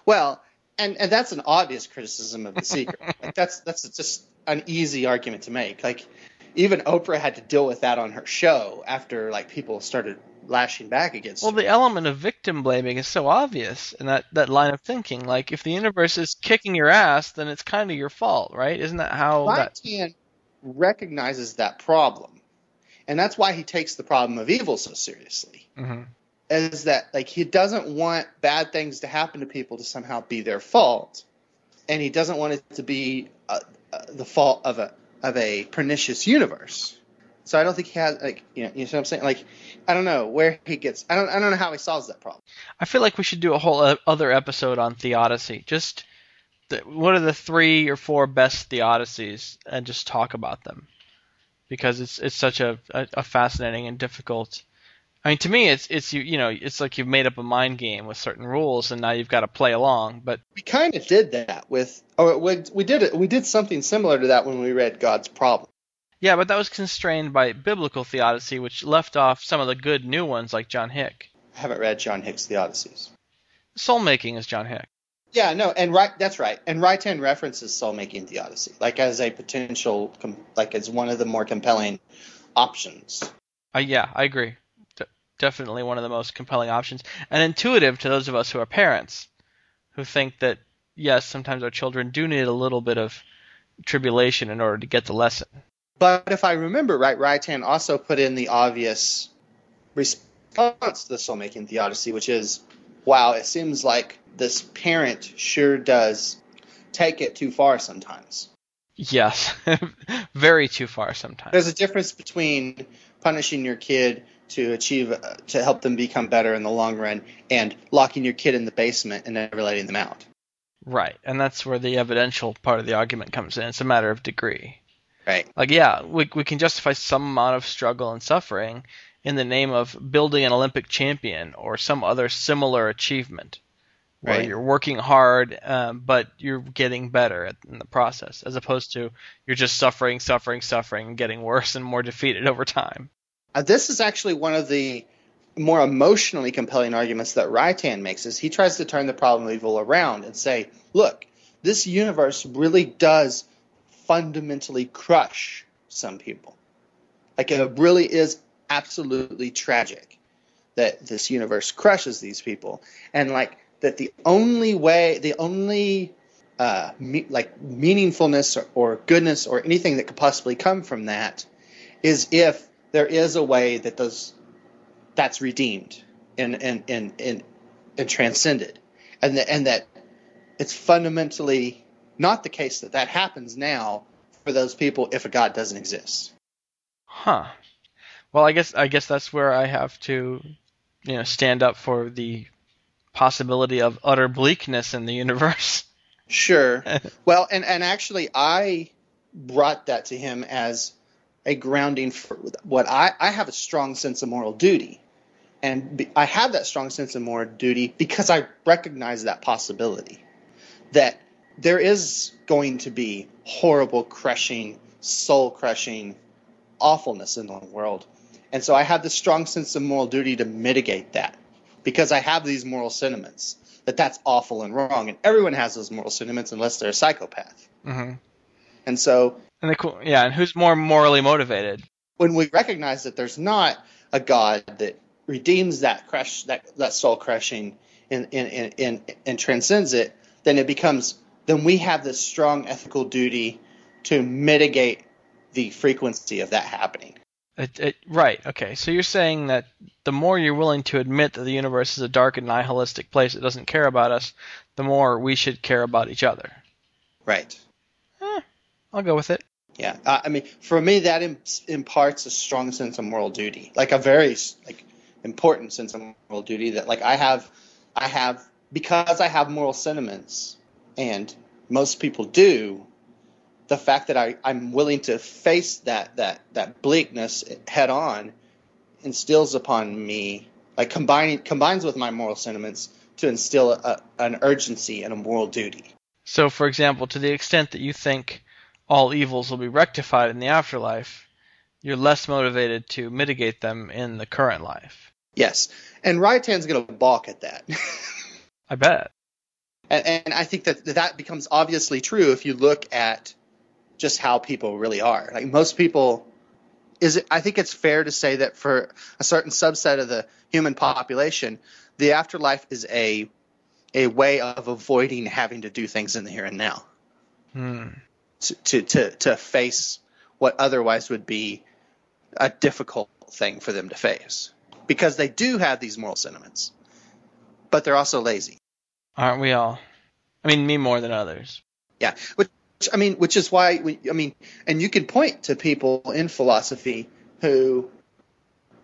well, and, and that's an obvious criticism of The Secret. Like that's that's just an easy argument to make. Like, even Oprah had to deal with that on her show after, like, people started lashing back against well, her. Well, the element of victim blaming is so obvious in that, that line of thinking. Like, if the universe is kicking your ass, then it's kind of your fault, right? Isn't that how that... Reitan recognizes that problem, and that's why he takes The Problem of Evil so seriously. Mm-hmm. Is that, like, he doesn't want bad things to happen to people to somehow be their fault, and he doesn't want it to be... A, the fault of a of a pernicious universe. So I don't think he has, like, you know, you know what I'm saying? Like, I don't know where he gets, I don't I don't know how he solves that problem. I feel like we should do a whole other episode on theodicy. Just the, what are the three or four best theodicies, and just talk about them, because it's it's such a, a, a fascinating and difficult. I mean, to me, it's it's you you know, it's like you've made up a mind game with certain rules, and now you've got to play along. But we kind of did that with, or we, we did it, we did something similar to that when we read God's Problem. Yeah, but that was constrained by biblical theodicy, which left off some of the good new ones like John Hick. I haven't read John Hick's theodicies. Soul making is John Hick. Yeah, no, and right, that's right. And Reitan references soul making theodicy, like as a potential, like as one of the more compelling options. Uh, yeah, I agree. Definitely one of the most compelling options, and intuitive to those of us who are parents, who think that, yes, sometimes our children do need a little bit of tribulation in order to get the lesson. But if I remember right, Reitan also put in the obvious response to the soul-making theodicy, which is wow, it seems like this parent sure does take it too far sometimes. Yes, very too far sometimes. There's a difference between punishing your kid to achieve, uh, to help them become better in the long run, and locking your kid in the basement and never letting them out. Right, and that's where the evidential part of the argument comes in. It's a matter of degree. Right. Like, yeah, we we can justify some amount of struggle and suffering in the name of building an Olympic champion or some other similar achievement. Right. Where you're working hard, um, but you're getting better at, in the process, as opposed to you're just suffering, suffering, suffering, and getting worse and more defeated over time. Uh, this is actually one of the more emotionally compelling arguments that Reitan makes, is he tries to turn the problem of evil around and say, look, this universe really does fundamentally crush some people. Like, it really is absolutely tragic that this universe crushes these people. And, like, that the only way, the only, uh, me- like, meaningfulness or, or goodness or anything that could possibly come from that is if there is a way that those that's redeemed and and and and, and transcended, and the, and that it's fundamentally not the case that that happens now for those people if a God doesn't exist. Huh. Well, I guess I guess that's where I have to, you know, stand up for the possibility of utter bleakness in the universe. Sure. Well, and and actually, I brought that to him as a grounding for what I, I have a strong sense of moral duty. And be, I have that strong sense of moral duty because I recognize that possibility, that there is going to be horrible, crushing, soul-crushing awfulness in the world. And so I have this strong sense of moral duty to mitigate that, because I have these moral sentiments that that's awful and wrong. And everyone has those moral sentiments unless they're a psychopath. Mm-hmm. And so... And the cool, yeah, and who's more morally motivated? When we recognize that there's not a God that redeems that crush, that, that soul crushing, and, and, and, and, and transcends it, then it becomes then we have this strong ethical duty to mitigate the frequency of that happening. It, it, right. Okay. So you're saying that the more you're willing to admit that the universe is a dark and nihilistic place that doesn't care about us, the more we should care about each other. Right. Eh, I'll go with it. Yeah, uh, I mean, for me, that imparts a strong sense of moral duty, like a very like important sense of moral duty that, like, I have, I have because I have moral sentiments, and most people do. The fact that I, I'm willing to face that that that bleakness head on instills upon me, like combining combines with my moral sentiments to instill a, an urgency and a moral duty. So, for example, to the extent that you think all evils will be rectified in the afterlife, you're less motivated to mitigate them in the current life. Yes, and Reitan's going to balk at that. I bet. And, and I think that that becomes obviously true if you look at just how people really are. Like, most people, is it, I think it's fair to say that for a certain subset of the human population, the afterlife is a a way of avoiding having to do things in the here and now. Hmm. To, to, to face what otherwise would be a difficult thing for them to face, because they do have these moral sentiments, but they're also lazy. Aren't we all? I mean, me more than others. Yeah, which I mean, which is why we, I mean, and you can point to people in philosophy who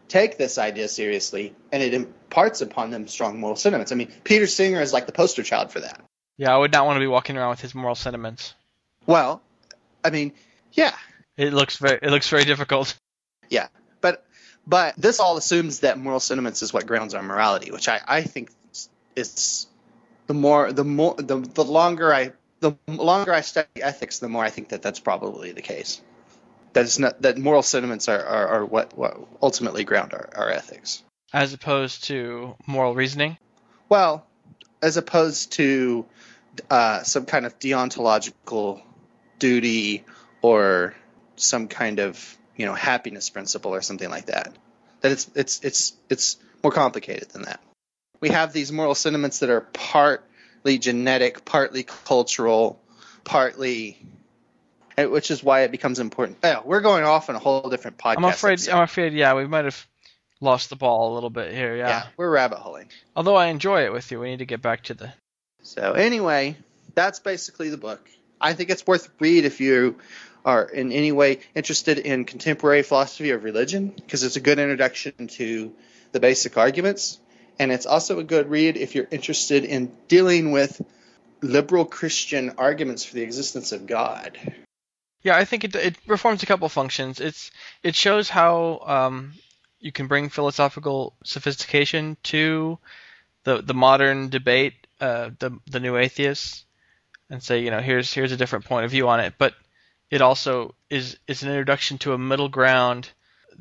take this idea seriously, and it imparts upon them strong moral sentiments. I mean, Peter Singer is like the poster child for that. Yeah, I would not want to be walking around with his moral sentiments. Well, I mean, yeah. It looks very, it looks very difficult. Yeah, but but this all assumes that moral sentiments is what grounds our morality, which I, I think is the more the more the, the longer I the longer I study ethics, the more I think that that's probably the case. That it's not that moral sentiments are, are, are what, what ultimately ground our, our ethics, as opposed to moral reasoning. Well, as opposed to uh, some kind of deontological duty or some kind of, you know, happiness principle or something like that. That it's it's it's it's more complicated than that. We have these moral sentiments that are partly genetic, partly cultural, partly, which is why it becomes important. Oh, we're going off on a whole different podcast. I'm afraid. Episode. I'm afraid. Yeah, we might have lost the ball a little bit here. Yeah. yeah, we're rabbit holing. Although I enjoy it with you. We need to get back to the. So anyway, that's basically the book. I think it's worth a read if you are in any way interested in contemporary philosophy of religion, because it's a good introduction to the basic arguments. And it's also a good read if you're interested in dealing with liberal Christian arguments for the existence of God. Yeah, I think it it performs a couple functions. It's it shows how um, you can bring philosophical sophistication to the the modern debate, uh, the the new atheists, and say, you know, here's here's a different point of view on it. But it also is is an introduction to a middle ground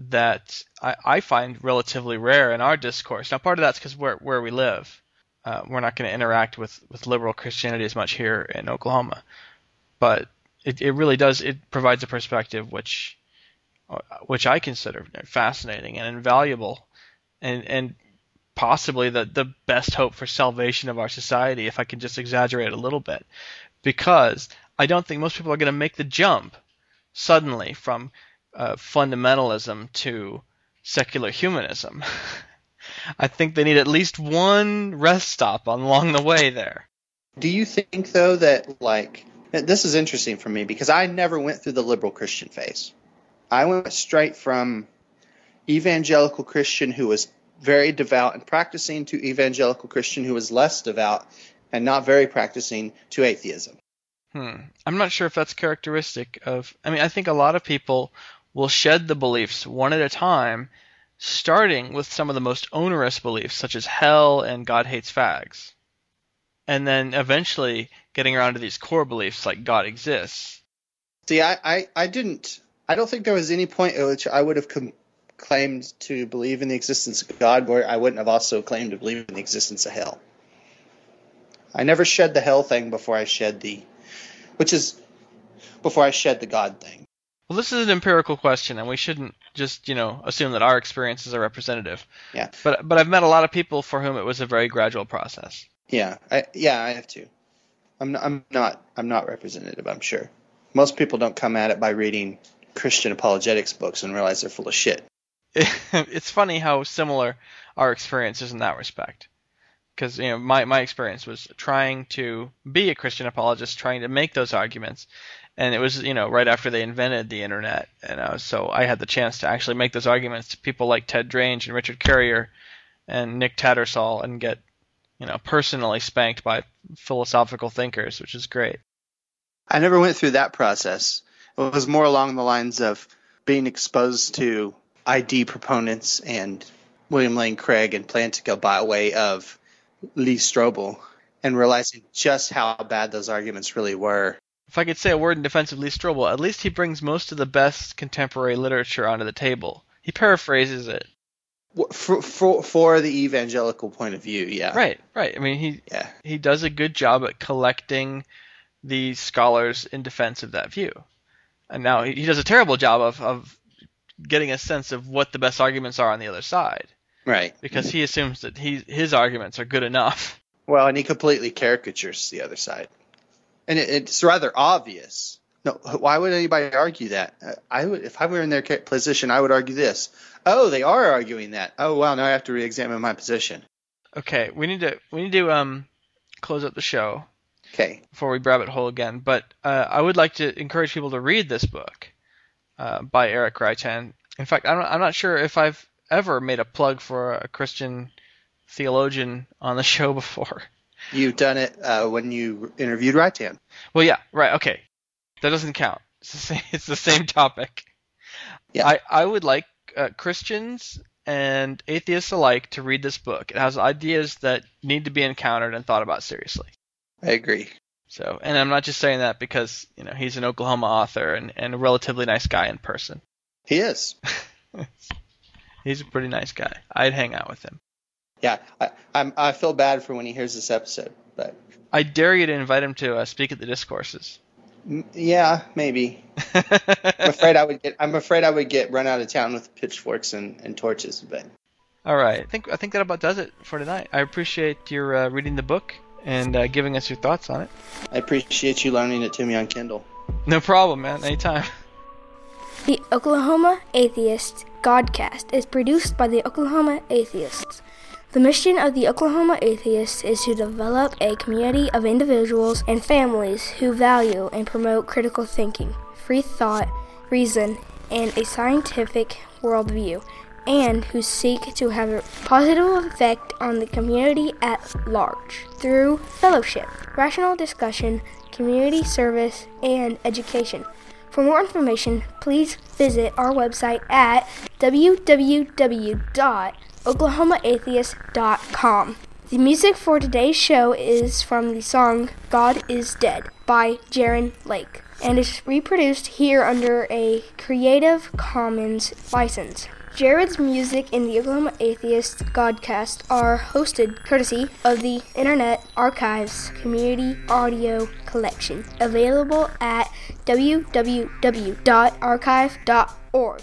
that I, I find relatively rare in our discourse. Now, part of that's because where where we live, uh, we're not going to interact with, with liberal Christianity as much here in Oklahoma, but It it really does. It provides a perspective which, which I consider fascinating and invaluable, and and possibly the the best hope for salvation of our society. If I can just exaggerate a little bit, because I don't think most people are going to make the jump suddenly from uh, fundamentalism to secular humanism. I think they need at least one rest stop along the way there. Do you think though that like? This is interesting for me because I never went through the liberal Christian phase. I went straight from evangelical Christian who was very devout and practicing to evangelical Christian who was less devout and not very practicing to atheism. Hmm. I'm not sure if that's characteristic of – I mean I think a lot of people will shed the beliefs one at a time, starting with some of the most onerous beliefs such as hell and God hates fags. And then eventually getting around to these core beliefs like God exists. See, I, I, I didn't – I don't think there was any point at which I would have com- claimed to believe in the existence of God where I wouldn't have also claimed to believe in the existence of hell. I never shed the hell thing before I shed the – which is before I shed the God thing. Well, this is an empirical question, and we shouldn't just, you know, assume that our experiences are representative. Yeah. But, but I've met a lot of people for whom it was a very gradual process. Yeah, I, yeah, I have too. I'm not, I'm not, I'm not representative. I'm sure most people don't come at it by reading Christian apologetics books and realize they're full of shit. It's funny how similar our experience is in that respect, because you know my my experience was trying to be a Christian apologist, trying to make those arguments, and it was you know right after they invented the internet, and uh, so I had the chance to actually make those arguments to people like Ted Drange and Richard Carrier and Nick Tattersall and get. You know, personally spanked by philosophical thinkers, which is great. I never went through that process. It was more along the lines of being exposed to I D proponents and William Lane Craig and Plantinga by way of Lee Strobel and realizing just how bad those arguments really were. If I could say a word in defense of Lee Strobel, at least he brings most of the best contemporary literature onto the table. He paraphrases it. For, for for the evangelical point of view, yeah. Right, right. I mean, he yeah. he does a good job at collecting the scholars in defense of that view. And now he, he does a terrible job of, of getting a sense of what the best arguments are on the other side. Right. Because he assumes that he his arguments are good enough. Well, and he completely caricatures the other side. And it, it's rather obvious. No, why would anybody argue that? I would, if I were in their position, I would argue this. Oh, they are arguing that. Oh, wow, now I have to re-examine my position. Okay, we need to we need to um close up the show. Okay. Before we rabbit hole again, but uh, I would like to encourage people to read this book uh, by Eric Reitan. In fact, I'm not, I'm not sure if I've ever made a plug for a Christian theologian on the show before. You've done it uh, when you interviewed Reitan. Well, yeah, right. Okay. That doesn't count. It's the same, it's the same topic. Yeah. I, I would like uh, Christians and atheists alike to read this book. It has ideas that need to be encountered and thought about seriously. I agree. So, and I'm not just saying that because you know he's an Oklahoma author and, and a relatively nice guy in person. He is. He's a pretty nice guy. I'd hang out with him. Yeah, I I'm, I feel bad for when he hears this episode, but I dare you to invite him to uh, speak at the discourses. Yeah, maybe. I'm afraid I would get. I'm afraid I would get run out of town with pitchforks and, and torches. But all right, I think I think that about does it for tonight. I appreciate your uh, reading the book and uh, giving us your thoughts on it. I appreciate you loaning it to me on Kindle. No problem, man. Anytime. The Oklahoma Atheist Godcast is produced by the Oklahoma Atheists. The mission of the Oklahoma Atheists is to develop a community of individuals and families who value and promote critical thinking, free thought, reason, and a scientific worldview, and who seek to have a positive effect on the community at large through fellowship, rational discussion, community service, and education. For more information, please visit our website at w w w dot oklahoma atheist dot com. The music for today's show is from the song God is Dead by Jaren Lake and is reproduced here under a Creative Commons license. Jared's music in the Oklahoma Atheist Godcast are hosted courtesy of the Internet Archive's Community Audio Collection, available at w w w dot archive dot org.